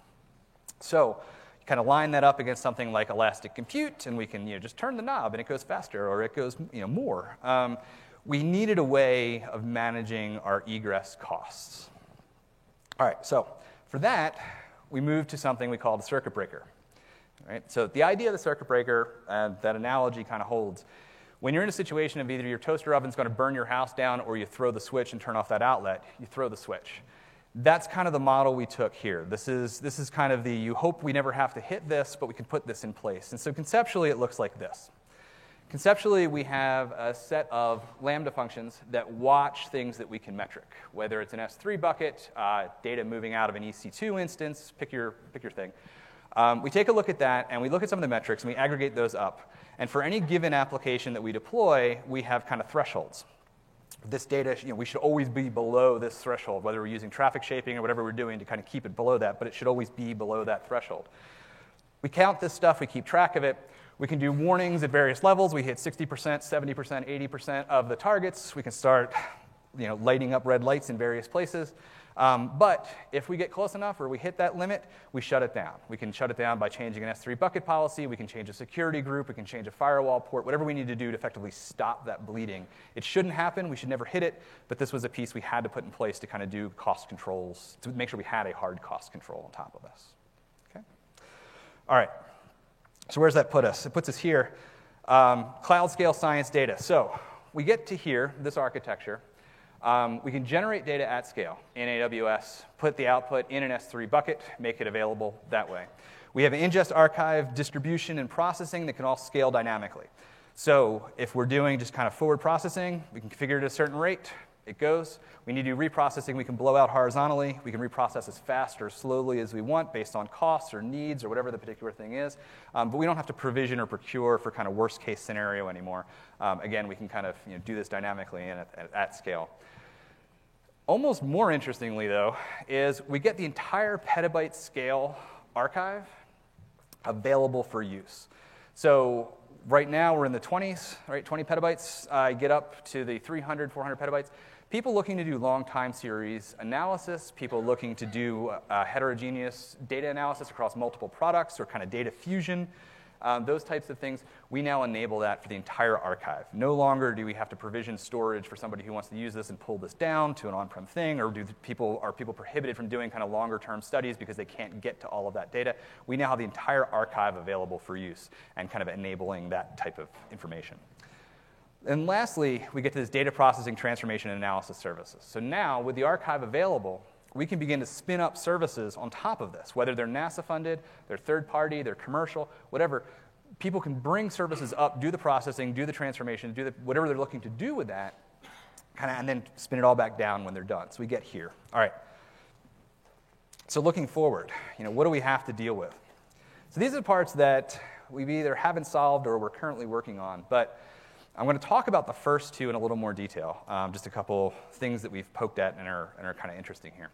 So you kind of line that up against something like Elastic Compute, and we can you know, just turn the knob, and it goes faster, or it goes you know, more. Um, we needed a way of managing our egress costs. All right, so for that, we moved to something we call the circuit breaker. All right? So the idea of the circuit breaker, uh, that analogy kind of holds. When you're in a situation of either your toaster oven's going to burn your house down or you throw the switch and turn off that outlet, you throw the switch. That's kind of the model we took here. This is, this is kind of the, you hope we never have to hit this, but we can put this in place. And so conceptually, it looks like this. Conceptually, we have a set of Lambda functions that watch things that we can metric, whether it's an S three bucket, uh, data moving out of an E C two instance, pick your, pick your thing. Um, we take a look at that, and we look at some of the metrics, and we aggregate those up. And for any given application that we deploy, we have kind of thresholds. This data, you know, we should always be below this threshold, whether we're using traffic shaping or whatever we're doing to kind of keep it below that, but it should always be below that threshold. We count this stuff. We keep track of it. We can do warnings at various levels. We hit sixty percent, seventy percent, eighty percent of the targets. We can start you know, lighting up red lights in various places. Um, but if we get close enough or we hit that limit, we shut it down. We can shut it down by changing an S three bucket policy. We can change a security group. We can change a firewall port, whatever we need to do to effectively stop that bleeding. It shouldn't happen. We should never hit it. But this was a piece we had to put in place to kind of do cost controls, to make sure we had a hard cost control on top of this. Okay. All right. So where does that put us? It puts us here. Um, cloud scale science data. So we get to here, this architecture. Um, we can generate data at scale in A W S, put the output in an S three bucket, make it available that way. We have an ingest, archive, distribution, and processing that can all scale dynamically. So if we're doing just kind of forward processing, we can configure it at a certain rate. It goes. We need to do reprocessing. We can blow out horizontally. We can reprocess as fast or slowly as we want based on costs or needs or whatever the particular thing is. Um, but we don't have to provision or procure for kind of worst case scenario anymore. Um, again, we can kind of you know, do this dynamically and at, at, at scale. Almost more interestingly, though, is we get the entire petabyte scale archive available for use. So right now, we're in the twenties, right? twenty petabytes. I uh, get up to the three hundred, four hundred petabytes. people looking to do long time series analysis, people looking to do uh, heterogeneous data analysis across multiple products or kind of data fusion, um, those types of things, we now enable that for the entire archive. No longer do we have to provision storage for somebody who wants to use this and pull this down to an on-prem thing, or do people, are people prohibited from doing kind of longer term studies because they can't get to all of that data? We now have the entire archive available for use and kind of enabling that type of information. And lastly, we get to this data processing, transformation, and analysis services. So now, with the archive available, we can begin to spin up services on top of this, whether they're NASA funded, they're third party, they're commercial, whatever. People can bring services up, do the processing, do the transformation, do the, whatever they're looking to do with that, kind of, and then spin it all back down when they're done. So we get here. All right. So looking forward, you know, what do we have to deal with? So these are the parts that we either haven't solved or we're currently working on, but I'm going to talk about the first two in a little more detail, um, just a couple things that we've poked at and are, and are kind of interesting here.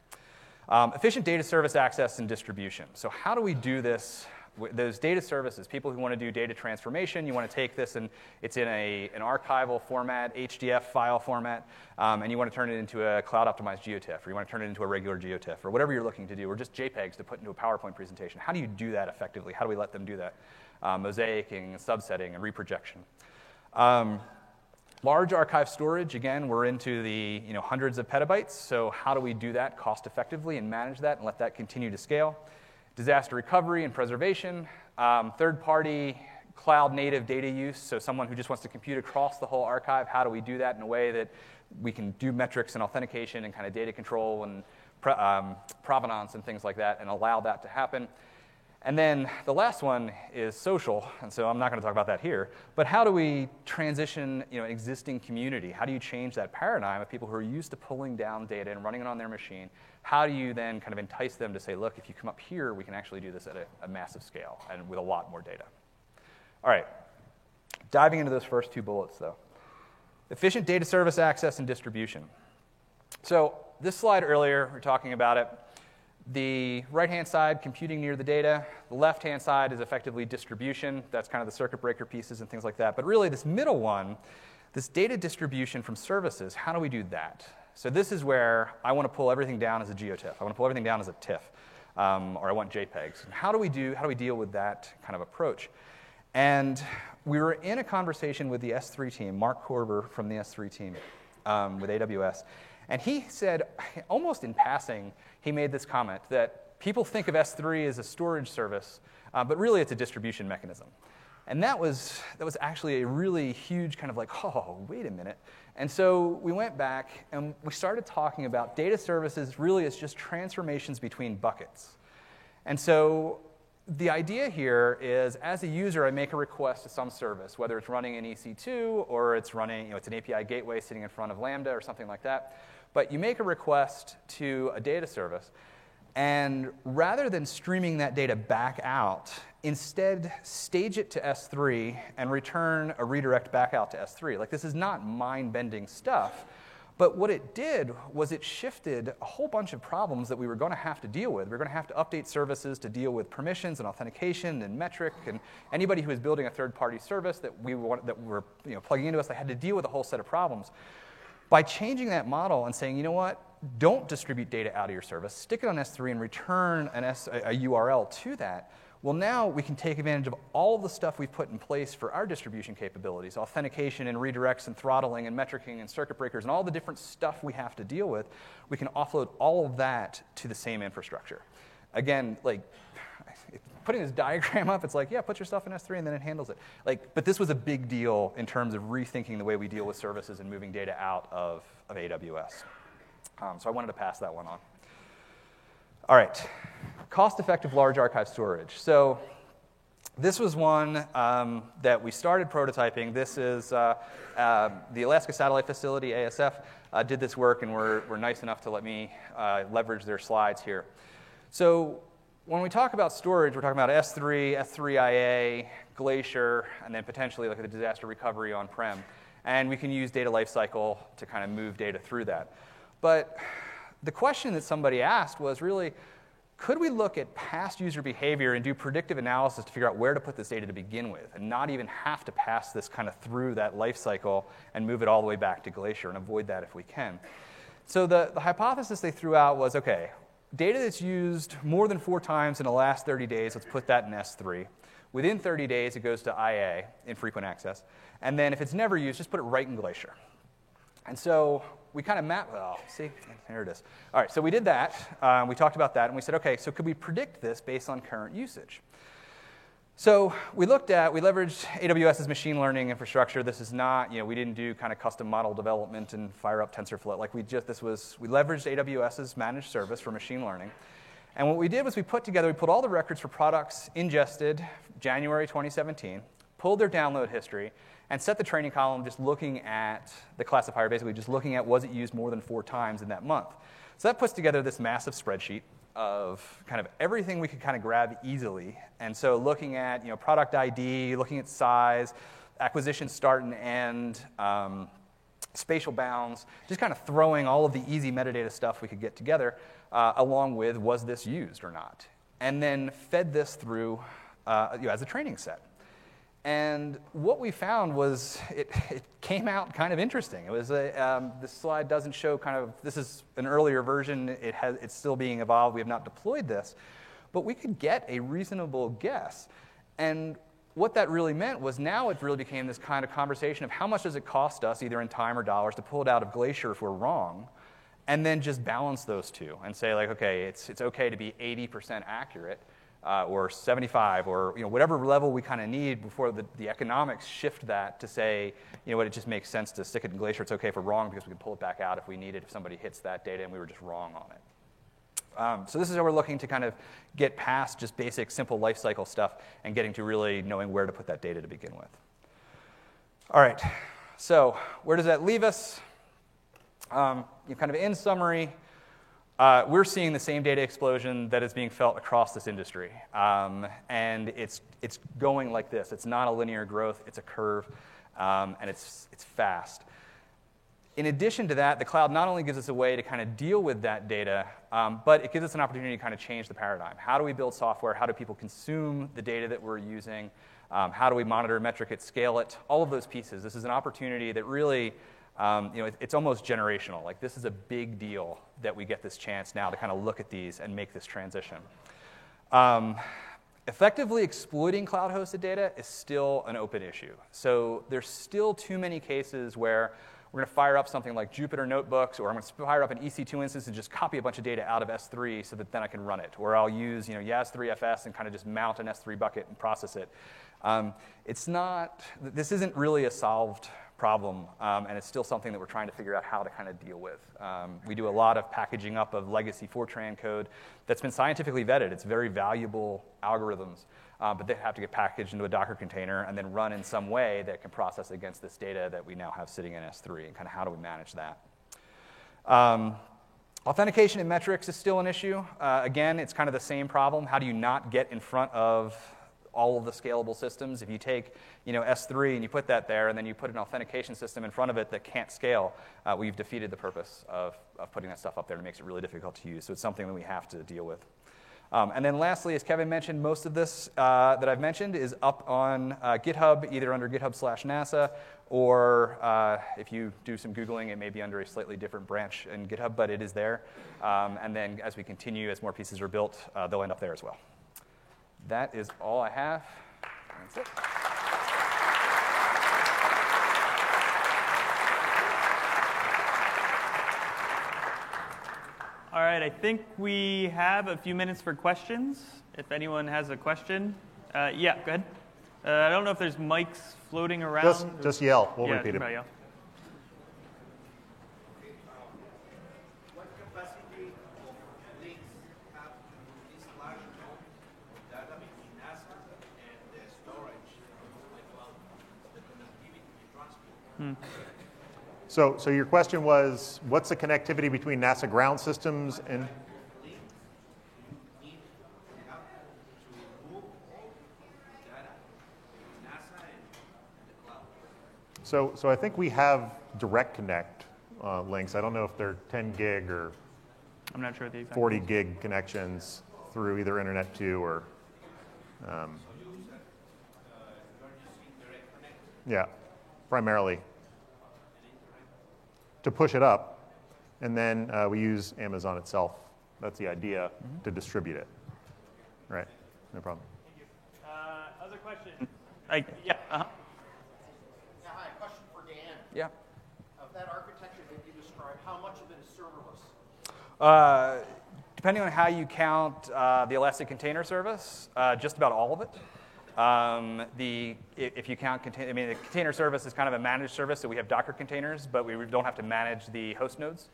Um, efficient data service access and distribution. So how do we do this? Those data services, people who want to do data transformation, you want to take this and it's in a, an archival format, H D F file format, um, and you want to turn it into a cloud-optimized GeoTIFF, or you want to turn it into a regular GeoTIFF, or whatever you're looking to do, or just JPEGs to put into a PowerPoint presentation. How do you do that effectively? How do we let them do that? Um, mosaicing, subsetting, and reprojection. Um, large archive storage, again, we're into the you know, hundreds of petabytes, so how do we do that cost effectively and manage that and let that continue to scale? Disaster recovery and preservation, um, third-party cloud-native data use, so someone who just wants to compute across the whole archive, how do we do that in a way that we can do metrics and authentication and kind of data control and pre- um, provenance and things like that and allow that to happen? And then the last one is social, and so I'm not going to talk about that here, but how do we transition you know, an existing community? How do you change that paradigm of people who are used to pulling down data and running it on their machine? How do you then kind of entice them to say, look, if you come up here, we can actually do this at a, a massive scale and with a lot more data? All right, diving into those first two bullets, though. Efficient data service access and distribution. So this slide earlier, we were talking about it. The right-hand side, computing near the data. The left-hand side is effectively distribution. That's kind of the circuit breaker pieces and things like that. But really, this middle one, this data distribution from services, how do we do that? So this is where I want to pull everything down as a GeoTIFF. I want to pull everything down as a TIFF, um, or I want JPEGs. And how do we do? How do we deal with that kind of approach? And we were in a conversation with the S three team, Mark Korber from the S three team um, with A W S. And he said, almost in passing, he made this comment that people think of S three as a storage service, uh, but really it's a distribution mechanism. And that was, that was actually a really huge kind of like, oh, wait a minute. And so we went back and we started talking about data services really as just transformations between buckets. And so the idea here is, as a user, I make a request to some service, whether it's running in E C two or it's running, you know, it's an A P I gateway sitting in front of Lambda or something like that. But you make a request to a data service, and rather than streaming that data back out, instead stage it to S three and return a redirect back out to S three. Like, this is not mind-bending stuff. But what it did was it shifted a whole bunch of problems that we were going to have to deal with. We're going to have to update services to deal with permissions and authentication and metric, and anybody who is building a third-party service that we want, that we're you know, plugging into us, they had to deal with a whole set of problems. By changing that model and saying, you know what, don't distribute data out of your service, stick it on S three and return an S, a U R L to that. Well, now we can take advantage of all of the stuff we've put in place for our distribution capabilities, authentication and redirects and throttling and metricing and circuit breakers and all the different stuff we have to deal with. We can offload all of that to the same infrastructure. Again, like putting this diagram up, it's like, yeah, put your stuff in S three and then it handles it. Like, but this was a big deal in terms of rethinking the way we deal with services and moving data out of, of A W S. Um, so I wanted to pass that one on. All right, cost-effective large archive storage. So this was one um, that we started prototyping. This is uh, uh, the Alaska Satellite Facility, A S F, uh, did this work and were, were nice enough to let me uh, leverage their slides here. So when we talk about storage, we're talking about S three, S three I A, Glacier, and then potentially like the disaster recovery on-prem. And we can use data lifecycle to kind of move data through that. But the question that somebody asked was really, could we look at past user behavior and do predictive analysis to figure out where to put this data to begin with and not even have to pass this kind of through that life cycle and move it all the way back to Glacier and avoid that if we can? So the, the hypothesis they threw out was, okay, data that's used more than four times in the last thirty days, let's put that in S three. Within thirty days, it goes to I A, infrequent access. And then if it's never used, just put it right in Glacier. And so we kind of mapped, well, see, there it is. All right, so we did that. Um, we talked about that, and we said, okay, so could we predict this based on current usage? So we looked at, we leveraged A W S's machine learning infrastructure. This is not, you know, we didn't do kind of custom model development and fire up TensorFlow. Like we just, this was, we leveraged A W S's managed service for machine learning. And what we did was we put together, we put all the records for products ingested January twenty seventeen, pulled their download history, and set the training column just looking at the classifier, basically just looking at was it used more than four times in that month. So that puts together this massive spreadsheet of kind of everything we could kind of grab easily. And so looking at, you know, product I D, looking at size, acquisition start and end, um, spatial bounds, just kind of throwing all of the easy metadata stuff we could get together uh, along with was this used or not. And then fed this through uh, you know, as a training set. And what we found was it, it came out kind of interesting. It was a, um, this slide doesn't show kind of, this is an earlier version. It has, it's still being evolved. We have not deployed this. But we could get a reasonable guess. And what that really meant was now it really became this kind of conversation of how much does it cost us, either in time or dollars, to pull it out of Glacier if we're wrong, and then just balance those two and say, like, okay, it's, it's okay to be eighty percent accurate. Uh, or seventy-five, or you know whatever level we kind of need before the, the economics shift that to say, you know what, it just makes sense to stick it in Glacier. It's okay if we're wrong because we can pull it back out if we need it, if somebody hits that data and we were just wrong on it. Um, so this is how we're looking to kind of get past just basic, simple life cycle stuff and getting to really knowing where to put that data to begin with. All right, so where does that leave us? Um, you kind of in summary, Uh, we're seeing the same data explosion that is being felt across this industry. Um, and it's it's going like this. It's not a linear growth. It's a curve. Um, and it's it's fast. In addition to that, the cloud not only gives us a way to kind of deal with that data, um, but it gives us an opportunity to kind of change the paradigm. How do we build software? How do people consume the data that we're using? Um, how do we monitor, metric it, scale it? All of those pieces. This is an opportunity that really Um, you know, it, it's almost generational. Like, this is a big deal that we get this chance now to kind of look at these and make this transition. Um, effectively exploiting cloud-hosted data is still an open issue. So there's still too many cases where we're going to fire up something like Jupyter Notebooks, or I'm going to fire up an E C two instance and just copy a bunch of data out of S three so that then I can run it. Or I'll use you know, Y A S three F S and kind of just mount an S three bucket and process it. Um, it's not, this isn't really a solved problem, um, and it's still something that we're trying to figure out how to kind of deal with. Um, we do a lot of packaging up of legacy Fortran code that's been scientifically vetted. It's very valuable algorithms, uh, but they have to get packaged into a Docker container and then run in some way that can process against this data that we now have sitting in S three, and kind of how do we manage that. Um, authentication and metrics is still an issue. Uh, again, it's kind of the same problem. How do you not get in front of all of the scalable systems? If you take you know, S three and you put that there and then you put an authentication system in front of it that can't scale, uh, we've defeated the purpose of, of putting that stuff up there, and it makes it really difficult to use. So it's something that we have to deal with. Um, and then lastly, as Kevin mentioned, most of this uh, that I've mentioned is up on uh, GitHub, either under GitHub slash NASA, or uh, if you do some Googling, it may be under a slightly different branch in GitHub, but it is there. Um, and then as we continue, as more pieces are built, uh, they'll end up there as well. That is all I have. That's it. All right, I think we have a few minutes for questions. If anyone has a question, uh, yeah, go ahead. Uh, I don't know if there's mics floating around. Just, just yell. We'll yeah, repeat it. Yell. Hmm. So, so your question was, what's the connectivity between NASA ground systems and? So, so I think we have direct connect uh, links. I don't know if they're ten gig or I'm not sure the exact forty gig connections through either Internet two or. Um, yeah, primarily. To push it up, and then uh, we use Amazon itself. That's the idea, mm-hmm. to distribute it. Right, no problem. Thank you. Uh, other questions? I, yeah. Uh-huh. Yeah, hi, a question for Dan. Yeah. Of that architecture that you described, how much of it is serverless? Uh, depending on how you count uh, the Elastic Container Service, uh, just about all of it. Um, the, if you count, contain, I mean, the container service is kind of a managed service, so we have Docker containers, but we don't have to manage the host nodes.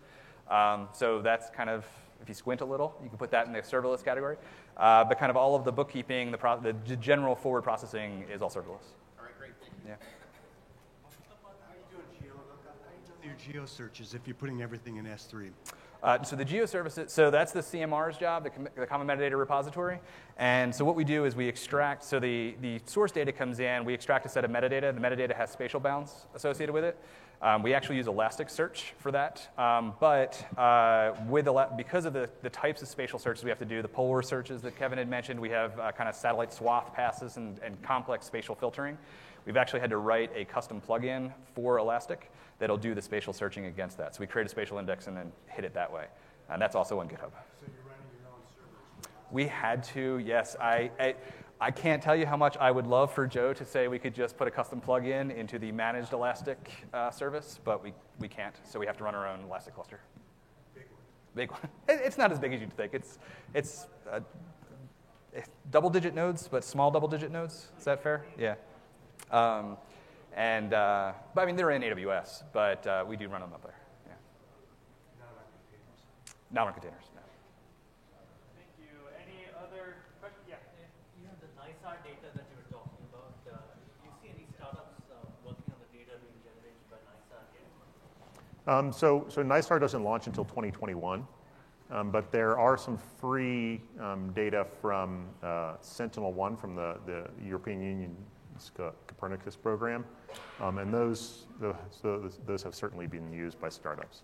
Um, so that's kind of, if you squint a little, you can put that in the serverless category. Uh, but kind of all of the bookkeeping, the, pro- the general forward processing is all serverless. All right, great, thank you. Yeah. How do you do in geo, your geo searches if you're putting everything in S three? Uh, so the geo services, so that's the C M R's job, the, com- the Common Metadata Repository. And so what we do is we extract, so the, the source data comes in, we extract a set of metadata. The metadata has spatial bounds associated with it. Um, we actually use Elasticsearch for that. Um, but uh, with ele- because of the, the types of spatial searches we have to do, the polar searches that Kevin had mentioned, we have uh, kind of satellite swath passes and, and complex spatial filtering. We've actually had to write a custom plugin for Elastic that'll do the spatial searching against that. So we create a spatial index and then hit it that way. And that's also on GitHub. So you're running your own servers? We had to, yes. I, I I can't tell you how much I would love for Joe to say we could just put a custom plugin into the managed Elastic uh, service, but we, we can't. So we have to run our own Elastic cluster. Big one. Big one. It, it's not as big as you'd think. It's, it's uh, double-digit nodes, but small double-digit nodes. Is that fair? Yeah. Um, and uh, but I mean they're in A W S, but uh, we do run them up there. Yeah. Not on containers. Not on containers. No. Thank you. Any other questions? Yeah. If you have the NISAR data that you were talking about, uh, do you see any startups uh, working on the data being generated by NISAR yet? Um, so so NISAR doesn't launch until twenty twenty-one, um, but there are some free um, data from uh, Sentinel one from the, the European Union. Copernicus program, um, and those, those those have certainly been used by startups.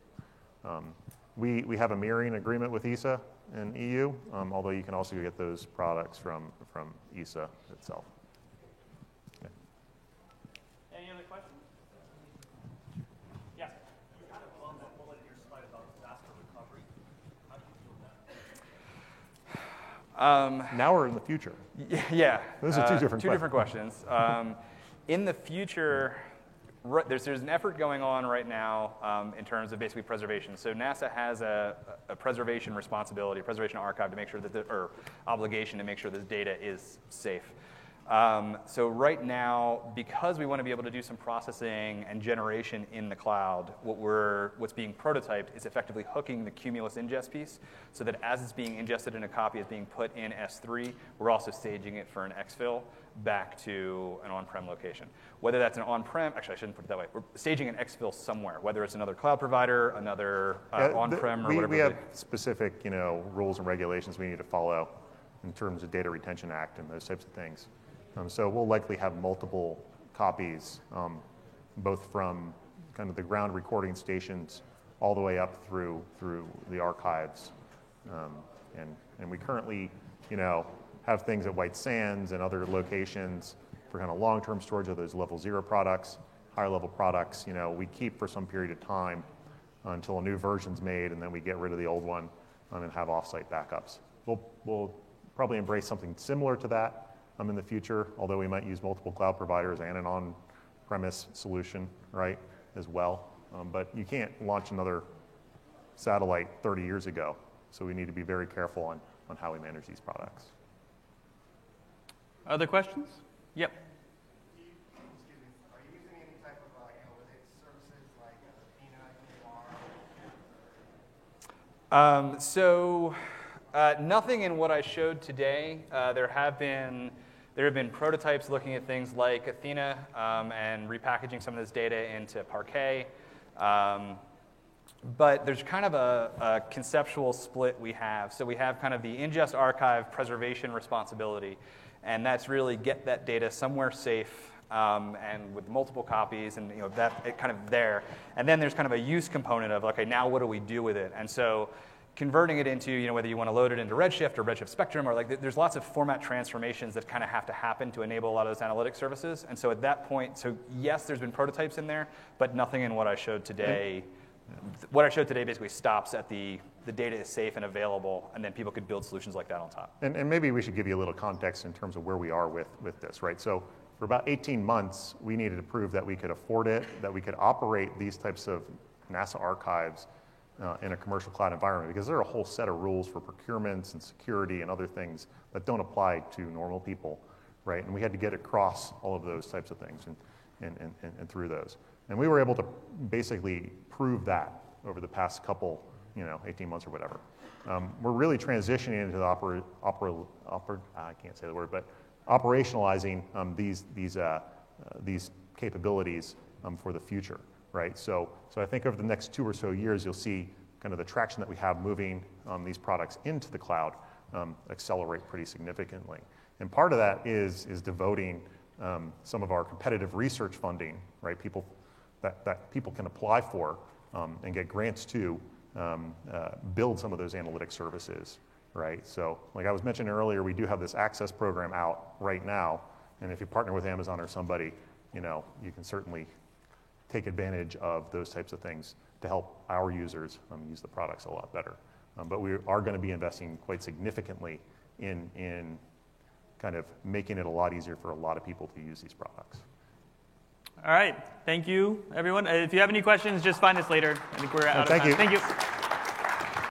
Um, we we have a mirroring agreement with E S A and E U, um, although you can also get those products from from E S A itself. Okay. Any other questions? Yeah. You had a bullet in your slide about disaster recovery. How do you feel about that? Um, now or in the future? Yeah, those are two uh, different two questions. different questions. Um, in the future, r- there's there's an effort going on right now um, in terms of basically preservation. So NASA has a, a preservation responsibility, a preservation archive to make sure that the, or obligation to make sure this data is safe. Um, so right now, because we want to be able to do some processing and generation in the cloud, what we're, what's being prototyped is effectively hooking the Cumulus ingest piece so that as it's being ingested in a copy, it's being put in S three, we're also staging it for an exfil back to an on-prem location. Whether that's an on-prem, actually I shouldn't put it that way, we're staging an exfil somewhere, whether it's another cloud provider, another uh, yeah, on-prem the, or we, whatever. We have specific you know, rules and regulations we need to follow in terms of Data Retention Act and those types of things. Um, so we'll likely have multiple copies, um, both from kind of the ground recording stations all the way up through through the archives. Um, and and we currently, you know, have things at White Sands and other locations for kind of long-term storage of those level zero products, higher level products, you know, we keep for some period of time until a new version's made and then we get rid of the old one um, and have offsite backups. We'll, we'll probably embrace something similar to that Um, in the future, although we might use multiple cloud providers and an on-premise solution, right, as well. Um, but you can't launch another satellite thirty years ago, so we need to be very careful on, on how we manage these products. Other questions? Yep. Do you, excuse me, are you using any type of uh, analytics services like Athena, C M R? Um, so uh, nothing in what I showed today. Uh, there have been. There have been prototypes looking at things like Athena um, and repackaging some of this data into Parquet. Um, but there's kind of a, a conceptual split we have. So we have kind of the ingest archive preservation responsibility, and that's really get that data somewhere safe um, and with multiple copies and you know that it kind of there. And then there's kind of a use component of, okay, now what do we do with it? And so converting it into, you know, whether you want to load it into Redshift or Redshift Spectrum, or like there's lots of format transformations that kind of have to happen to enable a lot of those analytic services. And so at that point, so yes, there's been prototypes in there, but nothing in what I showed today. Mm-hmm. What I showed today basically stops at the the data is safe and available, and then people could build solutions like that on top. And, and maybe we should give you a little context in terms of where we are with, with this, right? So for about eighteen months, we needed to prove that we could afford it, that we could operate these types of NASA archives Uh, in a commercial cloud environment, because there are a whole set of rules for procurements and security and other things that don't apply to normal people, right? And we had to get across all of those types of things and, and, and, and through those. And we were able to basically prove that over the past couple, you know, eighteen months or whatever. Um, we're really transitioning into the opera, opera, opera, I can't say the word, but operationalizing um, these, these, uh, uh, these capabilities um, for the future. Right, so so I think over the next two or so years, you'll see kind of the traction that we have moving um, these products into the cloud um, accelerate pretty significantly. And part of that is is devoting um, some of our competitive research funding, right? People that that people can apply for um, and get grants to um, uh, build some of those analytic services, right? So like I was mentioning earlier, we do have this access program out right now, and if you partner with Amazon or somebody, you know, you can certainly take advantage of those types of things to help our users um, use the products a lot better. Um, but we are going to be investing quite significantly in, in kind of making it a lot easier for a lot of people to use these products. All right. Thank you, everyone. If you have any questions, just find us later. I think we're out no, of thank time. You. Thank you.